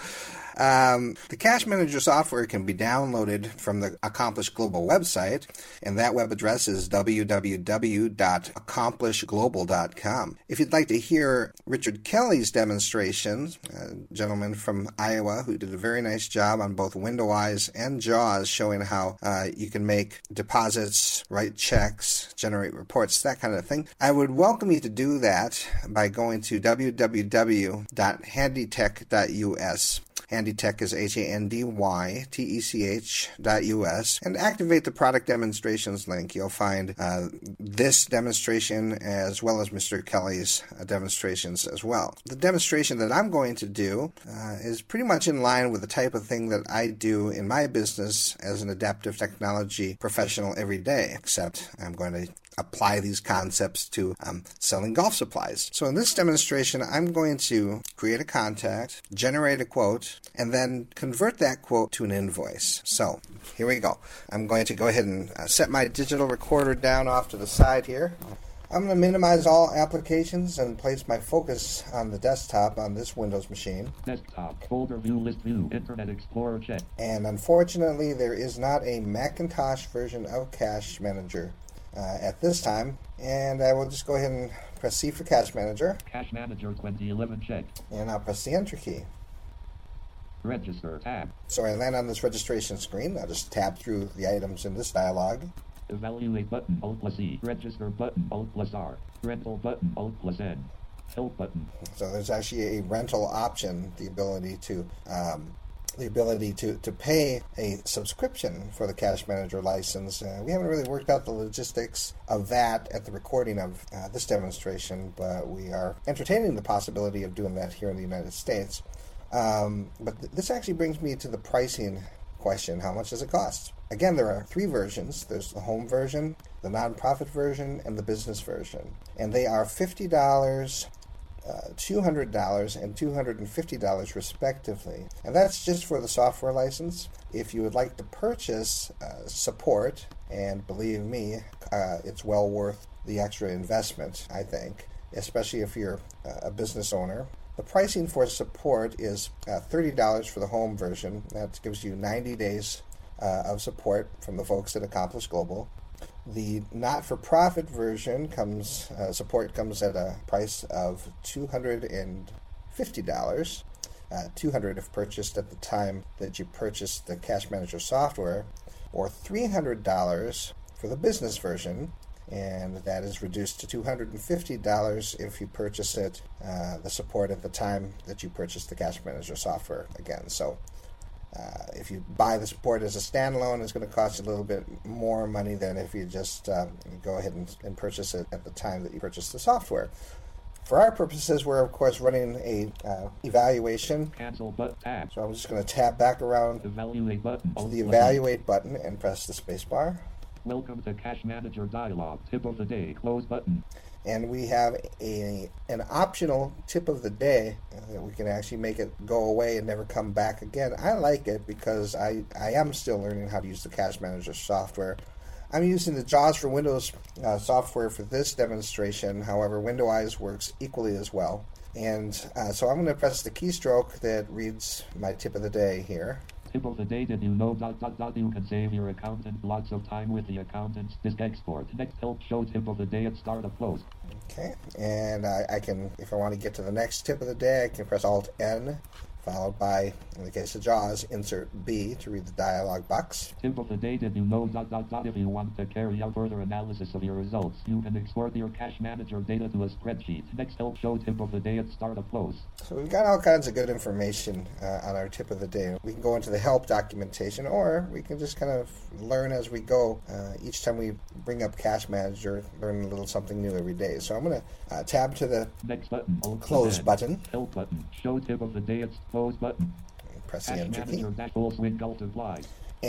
Um, the Cash Manager software can be downloaded from the Accomplished Global website, and that web address is w w w dot accomplish global dot com. If you'd like to hear Richard Kelly's demonstrations, a gentleman from Iowa who did a very nice job on both Window-Eyes and JAWS, showing how uh, you can make deposits, write checks, generate reports, that kind of thing, I would welcome you to do that by going to w w w dot handy tech dot u s. Handy Tech is H A N D Y T E C H dot U S, and activate the product demonstrations link. You'll find uh, this demonstration as well as Mister Kelly's uh, demonstrations as well. The demonstration that I'm going to do uh, is pretty much in line with the type of thing that I do in my business as an adaptive technology professional every day, except I'm going to apply these concepts to um, selling golf supplies. So in this demonstration, I'm going to create a contact, generate a quote, and then convert that quote to an invoice. So here we go. I'm going to go ahead and uh, set my digital recorder down off to the side here. I'm going to minimize all applications and place my focus on the desktop on this Windows machine. Desktop, folder view, list view, Internet Explorer check. And unfortunately, there is not a Macintosh version of Cash Manager Uh, at this time, and I will just go ahead and press C for Cash Manager. Cash Manager twenty eleven check. And I'll press the Enter key. Register tab. So I land on this registration screen. I'll just tab through the items in this dialog. Evaluate button, Alt plus E. Register button, Alt plus R. Rental button, Alt plus N. Help button. So there's actually a rental option, the ability to... Um, the ability to, to pay a subscription for the Cash Manager license. Uh, we haven't really worked out the logistics of that at the recording of uh, this demonstration, but we are entertaining the possibility of doing that here in the United States. Um, but th- this actually brings me to the pricing question. How much does it cost? Again, there are three versions. There's the home version, the nonprofit version, and the business version. And they are fifty dollars, Uh, two hundred dollars and two hundred fifty dollars respectively. And that's just for the software license. If you would like to purchase uh, support, and believe me, uh, it's well worth the extra investment, I think, especially if you're uh, a business owner. The pricing for support is uh, thirty dollars for the home version. That gives you ninety days uh, of support from the folks at Accomplished Global. The not-for-profit version comes, uh, support comes at a price of two hundred fifty dollars, uh, two hundred dollars if purchased at the time that you purchased the Cash Manager software, or three hundred dollars for the business version, and that is reduced to two hundred fifty dollars if you purchase it, uh, the support at the time that you purchased the Cash Manager software again. So, Uh, if you buy the support as a standalone, it's going to cost you a little bit more money than if you just uh, go ahead and, and purchase it at the time that you purchase the software. For our purposes, we're, of course, running an uh, evaluation. Cancel button. Tab. So I'm just going to tap back around evaluate button. to the Evaluate button and press the space bar. Welcome to Cash Manager Dialog. Tip of the day. Close button. And we have a an optional tip of the day that we can actually make it go away and never come back again. I like it because I, I am still learning how to use the Cash Manager software. I'm using the JAWS for Windows uh, software for this demonstration. However, Window-Eyes works equally as well. And uh, so I'm going to press the keystroke that reads my tip of the day here. Tip of the day, did you know dot dot dot you can save your accountant lots of time with the accountant's disk export. Next help show tip of the day at start of close. Okay, and I, I can, if I want to get to the next tip of the day, I can press Alt-N, followed by, in the case of JAWS, Insert B to read the dialog box. Tip of the day, did you know dot dot dot if you want to carry out further analysis of your results, you can export your Cash Manager data to a spreadsheet. Next help show tip of the day at start of close. So we've got all kinds of good information uh, on our tip of the day. We can go into the help documentation, or we can just kind of learn as we go. Uh, each time we bring up Cash Manager, learn a little something new every day. So I'm going to uh, tab to the Next button, close button. Help button, show tip of the day at Close button. Press the Enter key.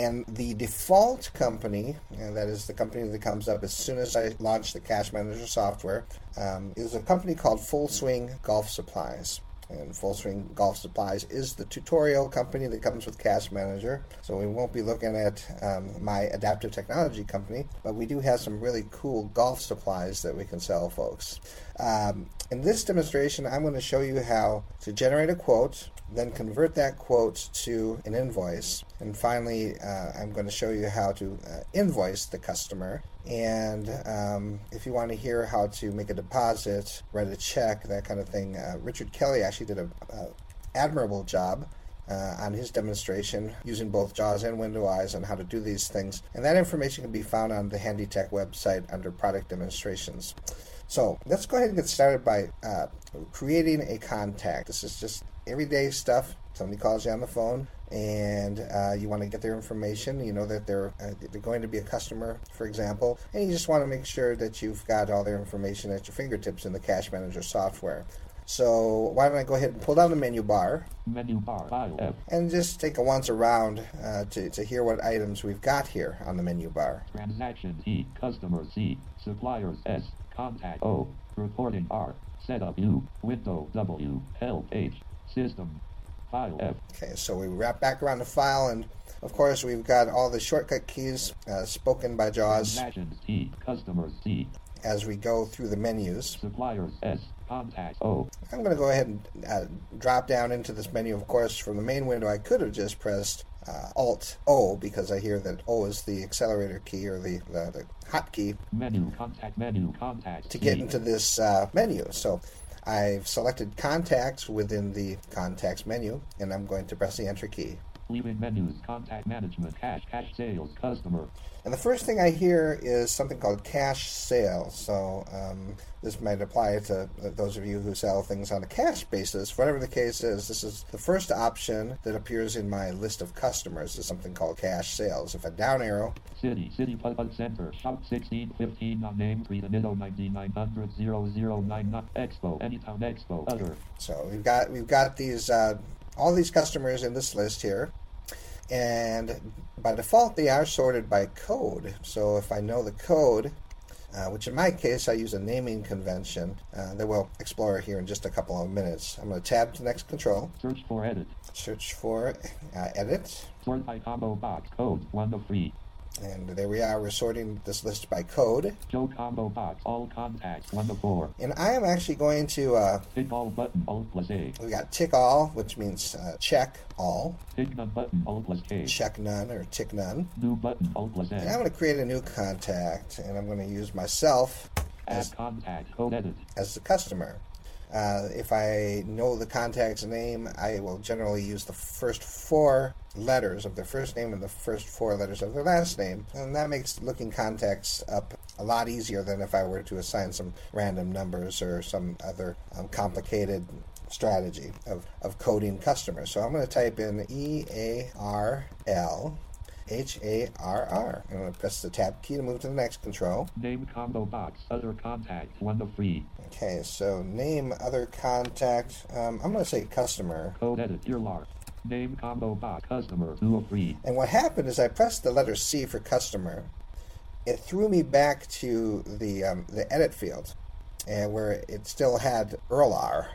And the default company, and that is the company that comes up as soon as I launch the Cash Manager software, um, is a company called Full Swing Golf Supplies. And Full Swing Golf Supplies is the tutorial company that comes with Cash Manager. So we won't be looking at um, my adaptive technology company, but we do have some really cool golf supplies that we can sell folks. Um, in this demonstration, I'm going to show you how to generate a quote, then convert that quote to an invoice. And finally, uh, I'm going to show you how to uh, invoice the customer. And um, if you want to hear how to make a deposit, write a check, that kind of thing, uh, Richard Kelly actually did an admirable job uh, on his demonstration using both JAWS and Window-Eyes on how to do these things. And that information can be found on the Handy Tech website under Product Demonstrations. So let's go ahead and get started by uh, creating a contact. This is just everyday stuff. Somebody calls you on the phone and uh, you want to get their information. You know that they're uh, they're going to be a customer, for example, and you just want to make sure that you've got all their information at your fingertips in the Cash Manager software. So why don't I go ahead and pull down the menu bar, menu bar file, and just take a once around uh, to, to hear what items we've got here on the menu bar. Transaction E, Customer C, Suppliers S, Contact O, Reporting R, Setup U, Window W, Help H, System. Okay, so we wrap back around the file, and of course we've got all the shortcut keys uh, spoken by JAWS as we go through the menus. Suppliers S, Contact O. I'm going to go ahead and uh, drop down into this menu. Of course, from the main window I could have just pressed uh, Alt O, because I hear that O is the accelerator key, or the, the, the hotkey menu, contact, menu, contact, to get into this uh, menu. So I've selected contacts within the contacts menu, and I'm going to press the enter key. Leaving menus, contact management, cash, cash sales, customer. And the first thing I hear is something called cash sales. So um, this might apply to those of you who sell things on a cash basis. Whatever the case is, this is the first option that appears in my list of customers, is something called cash sales. If I down arrow. City, city, plus center, shop sixteen fifteen on name three, the middle nine nine zero zero zero nine nine, Expo, Anytown Expo, other. So we've got, we've got these, uh, all these customers in this list here. And by default, they are sorted by code. So if I know the code, uh, which in my case, I use a naming convention uh, that we'll explore here in just a couple of minutes. I'm going to tab to next control. Search for edit. Search for uh, edit. Sort by combo box code one of three. And there we are, we're sorting this list by code. Show combo box, all contacts, one to four. And I am actually going to... Uh, tick all button, all plus A. We got tick all, which means uh, check all. Tick none button, all plus A. Check none, or tick none. New button, all plus A. And I'm going to create a new contact, and I'm going to use myself as, contact, code edit, as the customer. Uh, if I know the contact's name, I will generally use the first four letters of their first name and the first four letters of their last name. And that makes looking contacts up a lot easier than if I were to assign some random numbers or some other um, complicated strategy of, of coding customers. So I'm going to type in E A R L. H A R R. I'm going to press the tab key to move to the next control. Name combo box, other contact, one of three. Okay, so name other contact. Um, I'm going to say customer. Code edit, earlock. Name combo box, customer, two of three. And what happened is I pressed the letter C for customer. It threw me back to the um, the edit field, and where it still had Earlar.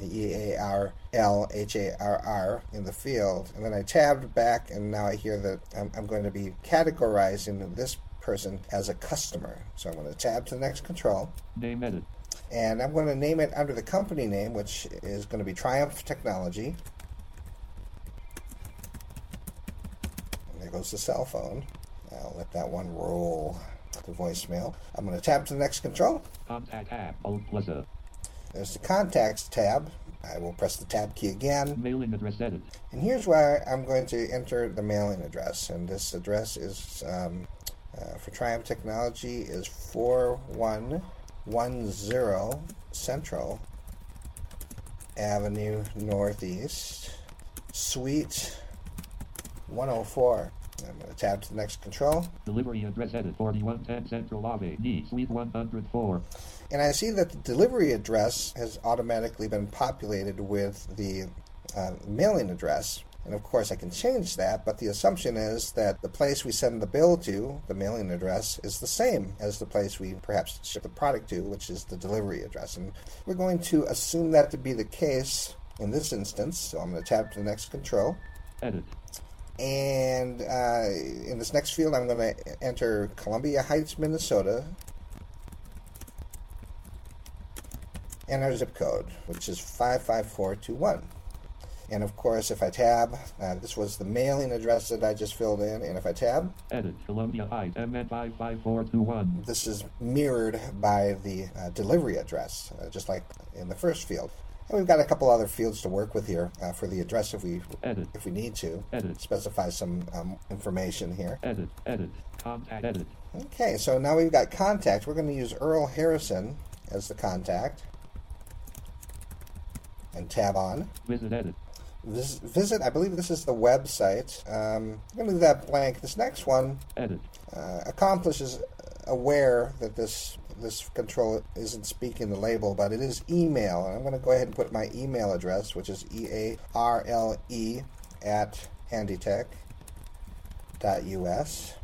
E A R L H A R R in the field, and then I tabbed back, and now I hear that I'm, I'm going to be categorizing this person as a customer. So I'm going to tab to the next control. Name edit. And I'm going to name it under the company name, which is going to be Triumph Technology. And there goes the cell phone. I'll let that one roll to voicemail. I'm going to tab to the next control. Contact tab, alt plus A. There's the Contacts tab. I will press the tab key again. Mailing address edit. And here's where I'm going to enter the mailing address. And this address is, um, uh, for Triumph Technology, is four one one zero Central Avenue Northeast, Suite one oh four. I'm going to tab to the next control. Delivery address edit, forty-one ten Central Avenue, Suite one oh four. And I see that the delivery address has automatically been populated with the uh, mailing address. And of course I can change that, but the assumption is that the place we send the bill to, the mailing address, is the same as the place we perhaps ship the product to, which is the delivery address. And we're going to assume that to be the case in this instance. So I'm going to tab to the next control. Edit. And uh, in this next field, I'm going to enter Columbia Heights, Minnesota, and our zip code, which is five five four two one. And of course, if I tab, uh, this was the mailing address that I just filled in, and if I tab, edit Columbia Heights, M N five five four two one. This is mirrored by the uh, delivery address, uh, just like in the first field. And we've got a couple other fields to work with here uh, for the address if we edit. if we need to edit. Specify some um, information here. Edit, edit, contact, edit. Okay, so now we've got contact. We're going to use Earl Harrison as the contact. And tab on. Visit edit. This, visit, I believe this is the website. Um, I'm going to leave that blank. This next one, edit. Uh, Accomplished is aware that this this control isn't speaking the label, but it is email. And I'm going to go ahead and put my email address, which is E A R L E at handytech dot U S.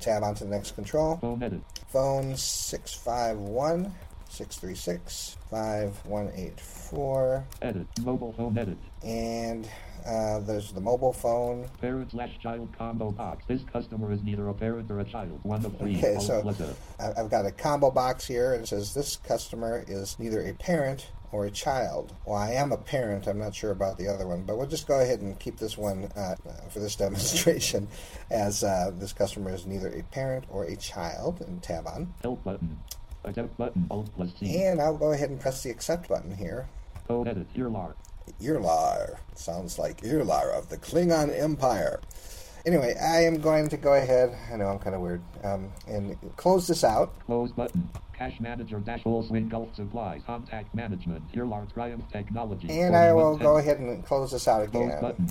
Tab on to the next control. Phone edit. Phone six five one. six three six, five one eight four. Edit. Mobile phone edit. And uh, there's the mobile phone. Parent slash child combo box. This customer is neither a parent or a child. One of three. Okay, so letter. I've got a combo box here, and it says this customer is neither a parent or a child. Well, I am a parent. I'm not sure about the other one, but we'll just go ahead and keep this one uh, for this demonstration as uh, this customer is neither a parent or a child. And tab on. Help button. Accept button, Alt plus C. And I'll go ahead and press the accept button here. Code edit, Earlar. Earlar. Sounds like Earlar of the Klingon Empire. Anyway, I am going to go ahead, I know I'm kind of weird, um, and close this out. Close button. Cash Manager dash Full Swing Golf Supplies. Contact Management. Earlar Triumph Technology. And I will go ahead and close this out again. Close button.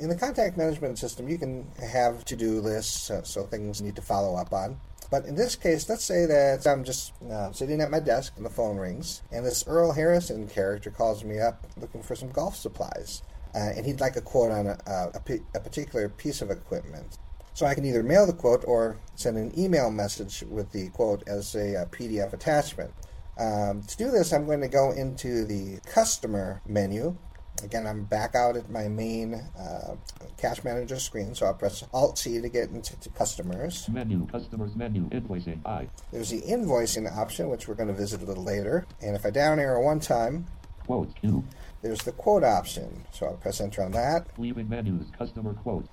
In the contact management system, you can have to-do lists, uh, so things need to follow up on. But in this case, let's say that I'm just uh, sitting at my desk and the phone rings, and this Earl Harrison character calls me up looking for some golf supplies, uh, and he'd like a quote on a, a, a particular piece of equipment. So I can either mail the quote or send an email message with the quote as a, a P D F attachment. Um, to do this, I'm going to go into the customer menu. Again, I'm back out at my main uh, Cash Manager screen, so I'll press Alt-C to get into to Customers. Menu, Customers Menu, Invoicing, I. There's the Invoicing option, which we're going to visit a little later. And if I down arrow one time, Quote, Q. There's the Quote option, so I'll press Enter on that. Leaving Menus, Customer Quote.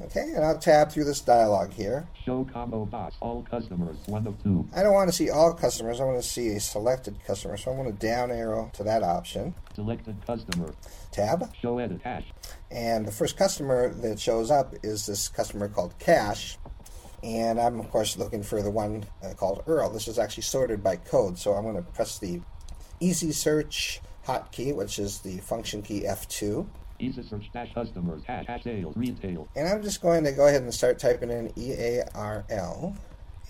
Okay, and I'll tab through this dialog here. Show combo box, all customers, one of two. I don't want to see all customers, I want to see a selected customer, so I'm going to down arrow to that option. Selected customer. Tab. Show edit Cash. And the first customer that shows up is this customer called Cash. And I'm, of course, looking for the one called Earl. This is actually sorted by code, so I'm going to press the Easy Search hotkey, which is the function key F two. Easy search dash customers dash dash sales retail. And I'm just going to go ahead and start typing in E A R L,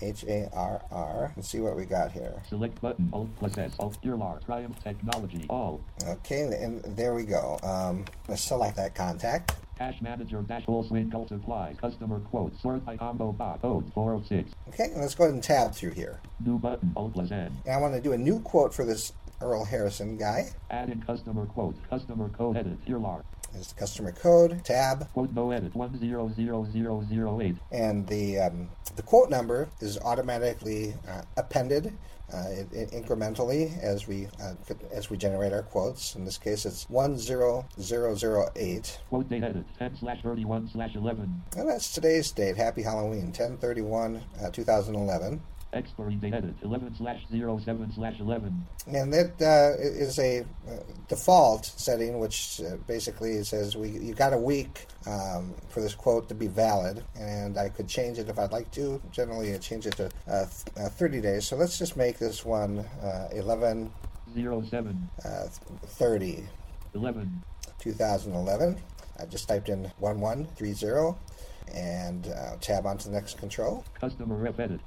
H A R R, and see what we got here. Select button, Alt plus S, Alt Earlar, Triumph Technology, all. Okay, and there we go. Um, let's select that contact. Cash Manager dash Full Swing Golf Supplies, customer quotes, sort by combo box, code four oh six. Okay, let's go ahead and tab through here. New button, Alt plus N. And I want to do a new quote for this Earl Harrison guy. Add in customer quote, customer code edit, Earlar. There's the customer code, tab. Quote no edit, one zero zero zero zero eight. And the um, the quote number is automatically uh, appended uh, it, it incrementally as we uh, as we generate our quotes. In this case, it's one zero zero zero eight. Quote date edit, ten thirty-one eleven. And that's today's date. Happy Halloween, ten thirty-one, twenty eleven. Expiry date edit, eleven slash oh seven slash eleven. And that uh, is a uh, default setting, which uh, basically says we you got a week um, for this quote to be valid, and I could change it if I'd like to. Generally, I change it to uh, th- uh, thirty days. So let's just make this one uh, eleven oh seven uh, thirty eleven twenty eleven. I just typed in eleven thirty and uh, tab onto the next control. Customer rep edit.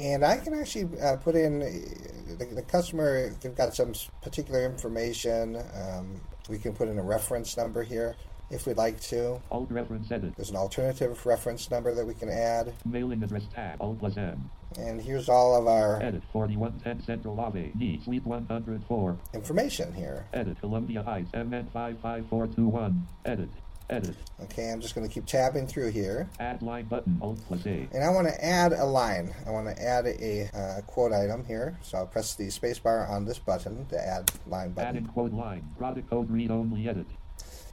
And I can actually uh, put in the, the customer, they've got some particular information. Um, we can put in a reference number here. if we'd like to. Alt reference edit. There's an alternative reference number that we can add. Mailing address tab. Alt plus M. And here's all of our edit forty-one ten Central Ave, D Suite one hundred four information here. Edit Columbia Heights M N five five four two one. Edit. Edit. Okay, I'm just going to keep tapping through here. Add line button. Alt plus A. And I want to add a line. I want to add a uh, quote item here. So I'll press the spacebar on this button to add line button. Added quote line. Product code read only. Edit.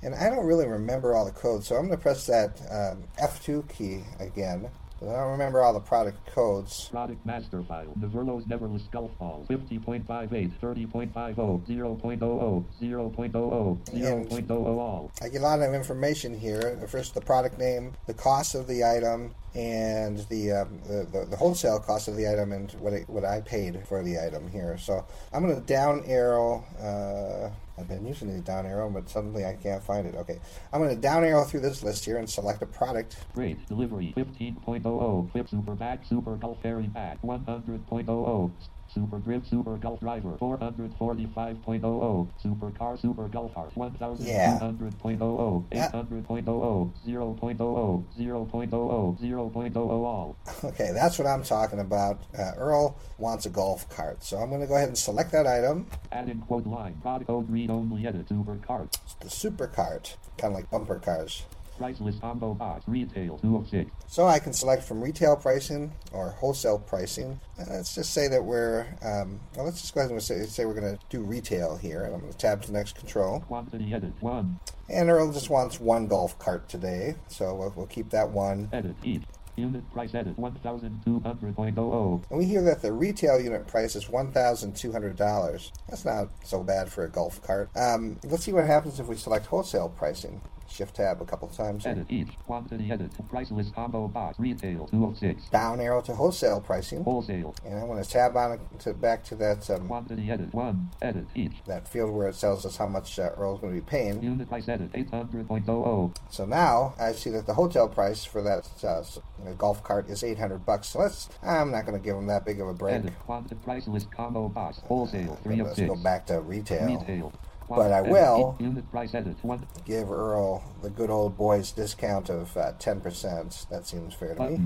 And I don't really remember all the code, so I'm going to press that um, F two key again. But I don't remember all the product codes. Product master file. The Verlos Neverless Golf Ball. fifty point five eight, thirty point five zero, zero point zero zero, zero point zero zero, zero point zero zero all. I get a lot of information here. First, the product name, the cost of the item, and the, um, the, the the wholesale cost of the item and what it, what I paid for the item here. So I'm going to down arrow. Uh, I've been using the down arrow, but suddenly I can't find it. Okay, I'm going to down arrow through this list here and select a product. Great delivery fifteen point zero zero Flip Super Bag Super Golf Fairy Bag one hundred point zero zero Super Grip Super Golf Driver four forty-five point zero zero Super Car Super Golf Cart one thousand two hundred point zero zero yeah. eight hundred point zero zero zero point zero zero zero point zero zero zero point zero zero all. Okay, that's what I'm talking about. Uh, Earl wants a golf cart, so I'm going to go ahead and select that item. Add in quote line. Product code read only edit Super Cart. It's the Super Cart, kind of like bumper cars. Price list combo box retail two oh six. So I can select from retail pricing or wholesale pricing. And let's just say that we're, um, well, let's just go ahead and say, say we're going to do retail here. And I'm going to tab to the next control. Quantity edit one. And Earl just wants one golf cart today. So we'll, we'll keep that one. Edit eat. Unit price edit one thousand two hundred point zero zero. And we hear that the retail unit price is one thousand two hundred dollars. That's not so bad for a golf cart. Um, let's see what happens if we select wholesale pricing. Shift tab a couple times. Edit each. Quantity edit. Price list combo box. Retail two oh six. Down arrow to wholesale pricing. Wholesale. And I'm going to tab on to back to that. Um, Quantity edit. One. Edit each. That field where it tells us how much uh, Earl's going to be paying. Unit price edit. eight hundred point zero zero. So now I see that the hotel price for that uh, golf cart is eight hundred bucks. So let's. I'm not going to give him that big of a break. Edit. Quantity price list combo box. Wholesale three of six. Let's go back to retail. Retail. But I will give Earl the good old boys discount of uh, ten percent. That seems fair to me.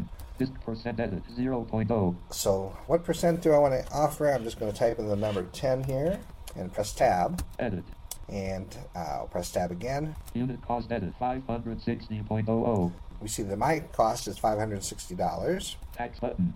Percent edit zero point zero. So what percent do I want to offer? I'm just going to type in the number ten here and press tab. Edit. And I'll press tab again. Unit cost edit five hundred sixty point zero zero. We see that my cost is five hundred sixty dollars. Tax button.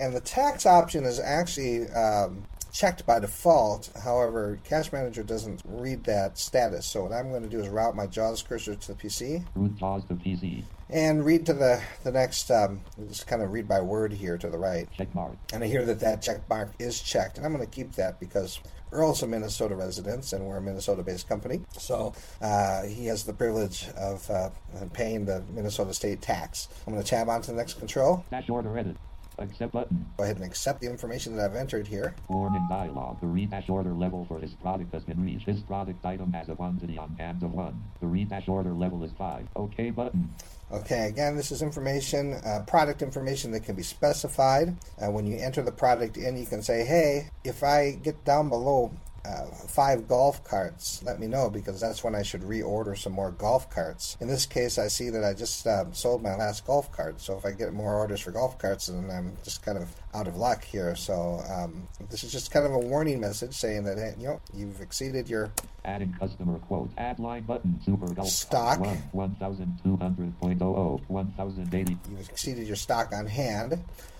And the tax option is actually... Um, checked by default. However, Cash Manager doesn't read that status. So what I'm going to do is route my JAWS cursor to the P C. Route JAWS to P C. And read to the, the next, um, just kind of read by word here to the right. Check mark. And I hear that that check mark is checked. And I'm going to keep that because Earl's a Minnesota resident and we're a Minnesota-based company. So uh, he has the privilege of uh, paying the Minnesota state tax. I'm going to tab on to the next control. Dash order edit. Accept button. Go ahead and accept the information that I've entered here. Warning dialog. The read-dash order level for this product has been reached. This product item has a quantity on hand of one. The read-dash order level is five. Okay button. Okay, again, this is information, uh, product information that can be specified. Uh, when you enter the product in, you can say, hey, if I get down below Uh, five golf carts, let me know, because that's when I should reorder some more golf carts. In this case, I see that I just uh, sold my last golf cart, so if I get more orders for golf carts, then I'm just kind of out of luck here. So um, this is just kind of a warning message saying that, hey, you know, you've exceeded your adding customer quote, add line button, super golf stock one thousand two hundred point zero zero one thousand eighty. You've exceeded your stock on hand.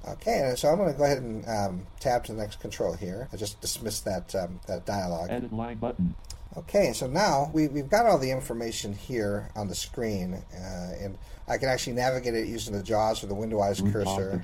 Okay, so I'm going to go ahead and um, tab to the next control here. I just dismissed that um, that dialogue. Edit line button. Okay, so now we, we've got all the information here on the screen, uh, and I can actually navigate it using the JAWS or the Window-Eyes cursor,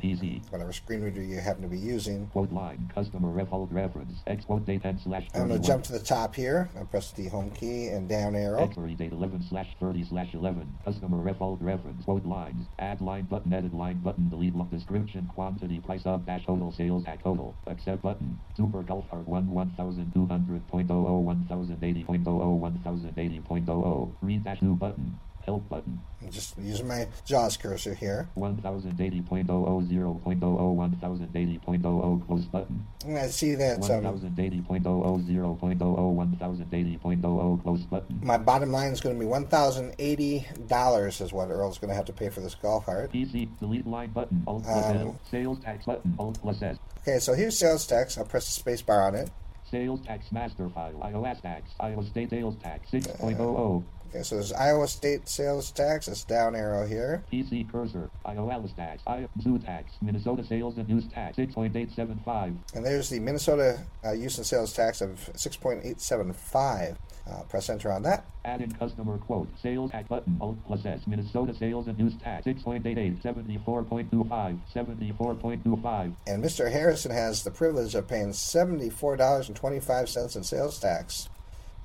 whatever screen reader you happen to be using. Quote line, customer ref, hold reference, X quote date ten slash thirty-one. I'm going to jump to the top here. I press the home key and down arrow. Expiry date eleven slash thirty slash eleven. Customer ref, hold reference. Quote lines. Add line button. Edit line button. Delete log description. Quantity price up dash total sales at total. Accept button. Super golf cart one one thousand two hundred point zero zero one thousand eighty point zero zero one thousand eighty point zero zero. Read dash two button. help button. Just use my JAWS cursor here. one thousand eighty point zero zero zero one thousand eighty point zero zero close button. And I see that's um, one thousand eighty point zero zero zero one thousand eighty point zero zero close button. My bottom line is going to be one thousand eighty dollars is what Earl's going to have to pay for this golf cart. Easy. Delete line button. Alt plus um, L. Sales tax button. Alt plus S. Okay, so here's sales tax. I'll press the space bar on it. Sales tax master file. Iowa tax. Iowa state sales tax. six point zero zero. Okay, so there's Iowa State sales tax. It's down arrow here. P C cursor. Iowa tax. Iowa tax. Minnesota sales and use tax. six point eight seven five. And there's the Minnesota uh, use and sales tax of six point eight seven five. Uh, press enter on that. Added customer quote. Sales tax button. Alt plus S. Minnesota sales and use tax. six point eight eight. seventy-four point two five. seventy-four point two five. And Mister Harrison has the privilege of paying seventy-four dollars and twenty-five cents in sales tax.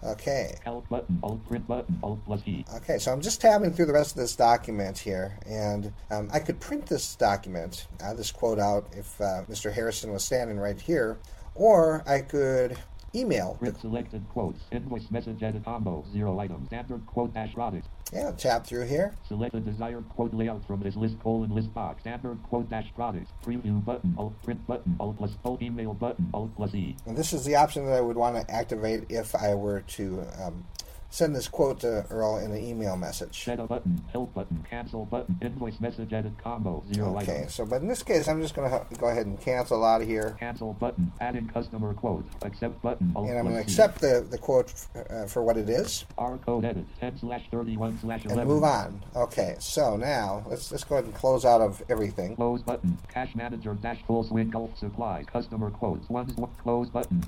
Okay. Alt button, alt print button, alt plus E. Okay, so I'm just tabbing through the rest of this document here, and um, I could print this document, uh, this quote out, if uh, Mister Harrison was standing right here, or I could email. Print selected quotes, invoice message edit combo, zero items, standard quote dash product. Yeah, tap through here. Select the desired quote layout from this list colon list box. Standard quote dash product. Preview button. Alt print button. Alt plus alt email button. Alt plus E. And this is the option that I would want to activate if I were to um, send this quote to Earl in an email message. Set a button. Help button. Cancel button. Invoice message edit combo. Zero okay, items. So but in this case, I'm just going to go ahead and cancel out of here. Cancel button. Added customer quote. Accept button. Alt and I'm going to accept the, the quote f- uh, for what it is. R code edit. ten slash thirty-one slash eleven. And move on. Okay, so now let's let's go ahead and close out of everything. Close button. Cash Manager dash Full Swing Golf Supplies. Customer quotes. One, one close button.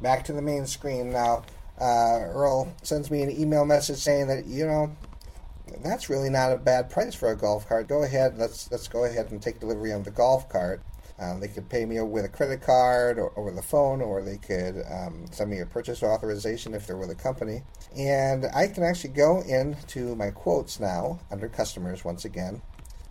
Back to the main screen now. Uh, Earl sends me an email message saying that, you know, that's really not a bad price for a golf cart. Go ahead, let's let's go ahead and take delivery of the golf cart. Um, they could pay me with a credit card or over the phone, or they could um, send me a purchase authorization if they're with a company. And I can actually go into my quotes now under customers once again.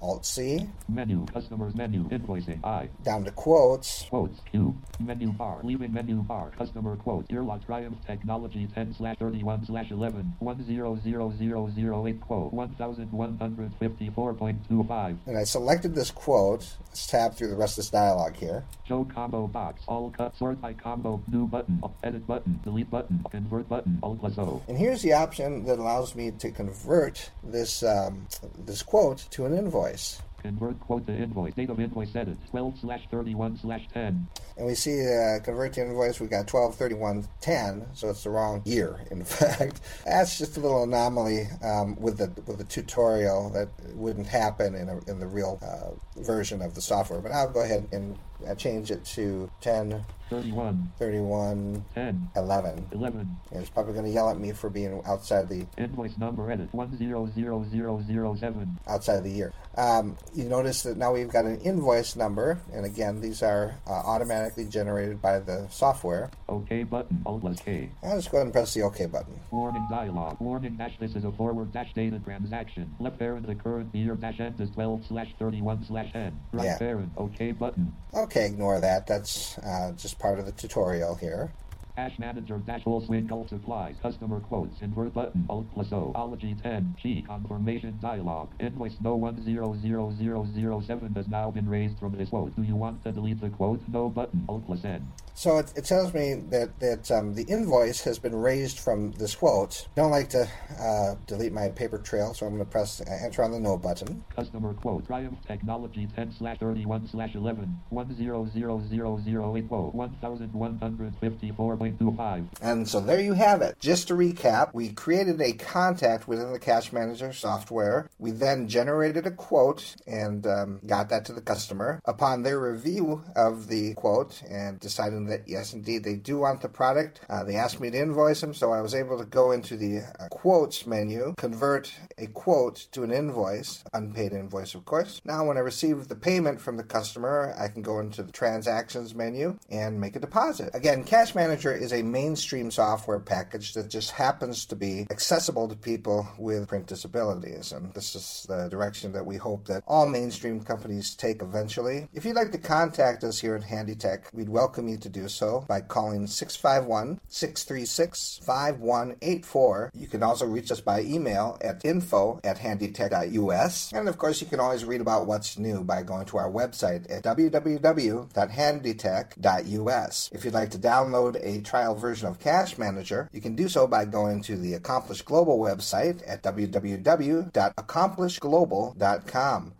Alt C. Menu. Customers menu. Invoicing. I. Down to quotes. Quotes. Q. Menu bar. Leaving menu bar. Customer quote. Earlock Triumph Technology ten slash thirty-one slash eleven. one thousand eight quote. one thousand one hundred fifty-four point two five. And I selected this quote. Let's tab through the rest of this dialogue here. Show combo box. All cut. Sort by combo. New button. Edit button. Delete button. Convert button. Alt plus O. And here's the option that allows me to convert this um, this quote to an invoice. Convert quote to invoice. Date of invoice edit. twelve slash thirty-one slash ten. And we see uh, convert to invoice. We got twelve thirty-one ten, so it's the wrong year, in fact. That's just a little anomaly um, with the with the tutorial that wouldn't happen in, a, in the real uh, version of the software. But I'll go ahead and uh, change it to ten thirty-one thirty-one ten eleven eleven. And it's probably going to yell at me for being outside the invoice number edit one thousand seven outside the year. Um, you notice that now we've got an invoice number, and again these are uh, automatically generated by the software. OK button. Alt plus K. I'll just go ahead and press the OK button. Warning dialog. Warning dash this is a forward dash dated transaction. Left parent the current year dash end is twelve slash thirty-one slash ten. Right yeah. Parent. OK button. OK, ignore that. That's uh, just part of the tutorial here. Cash Manager dash Full Swing Golf Supplies. Customer quotes. Invert button. Alt plus O. Ology ten. G. Confirmation dialog. Invoice no one thousand seven has now been raised from this quote. Do you want to delete the quote? No button. Alt plus N. So it, it tells me that, that um, the invoice has been raised from this quote. I don't like to uh, delete my paper trail, so I'm going to press uh, enter on the no button. Customer quote. Triumph Technology ten slash thirty-one slash eleven. one thousand eight quote. one thousand one hundred fifty-four. And so there you have it. Just to recap, we created a contact within the Cash Manager software. We then generated a quote and um, got that to the customer. Upon their review of the quote and deciding that, yes, indeed, they do want the product, uh, they asked me to invoice them, so I was able to go into the uh, quotes menu, convert a quote to an invoice, unpaid invoice, of course. Now, when I receive the payment from the customer, I can go into the transactions menu and make a deposit. Again, Cash Manager is a mainstream software package that just happens to be accessible to people with print disabilities, and this is the direction that we hope that all mainstream companies take eventually. If you'd like to contact us here at Handy Tech, we'd welcome you to do so by calling six five one, six three six, five one eight four. You can also reach us by email at info at handytech dot U S. And of course, you can always read about what's new by going to our website at w w w dot handytech dot U S. If you'd like to download a trial version of Cash Manager, you can do so by going to the Accomplished Global website at w w w dot accomplished global dot com.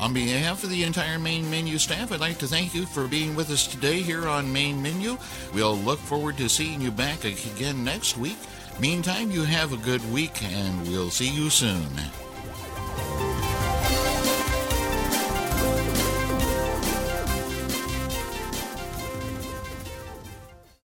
On behalf of the entire Main Menu staff, I'd like to thank you for being with us today here on Main Menu. We'll look forward to seeing you back again next week. Meantime, you have a good week, and we'll see you soon.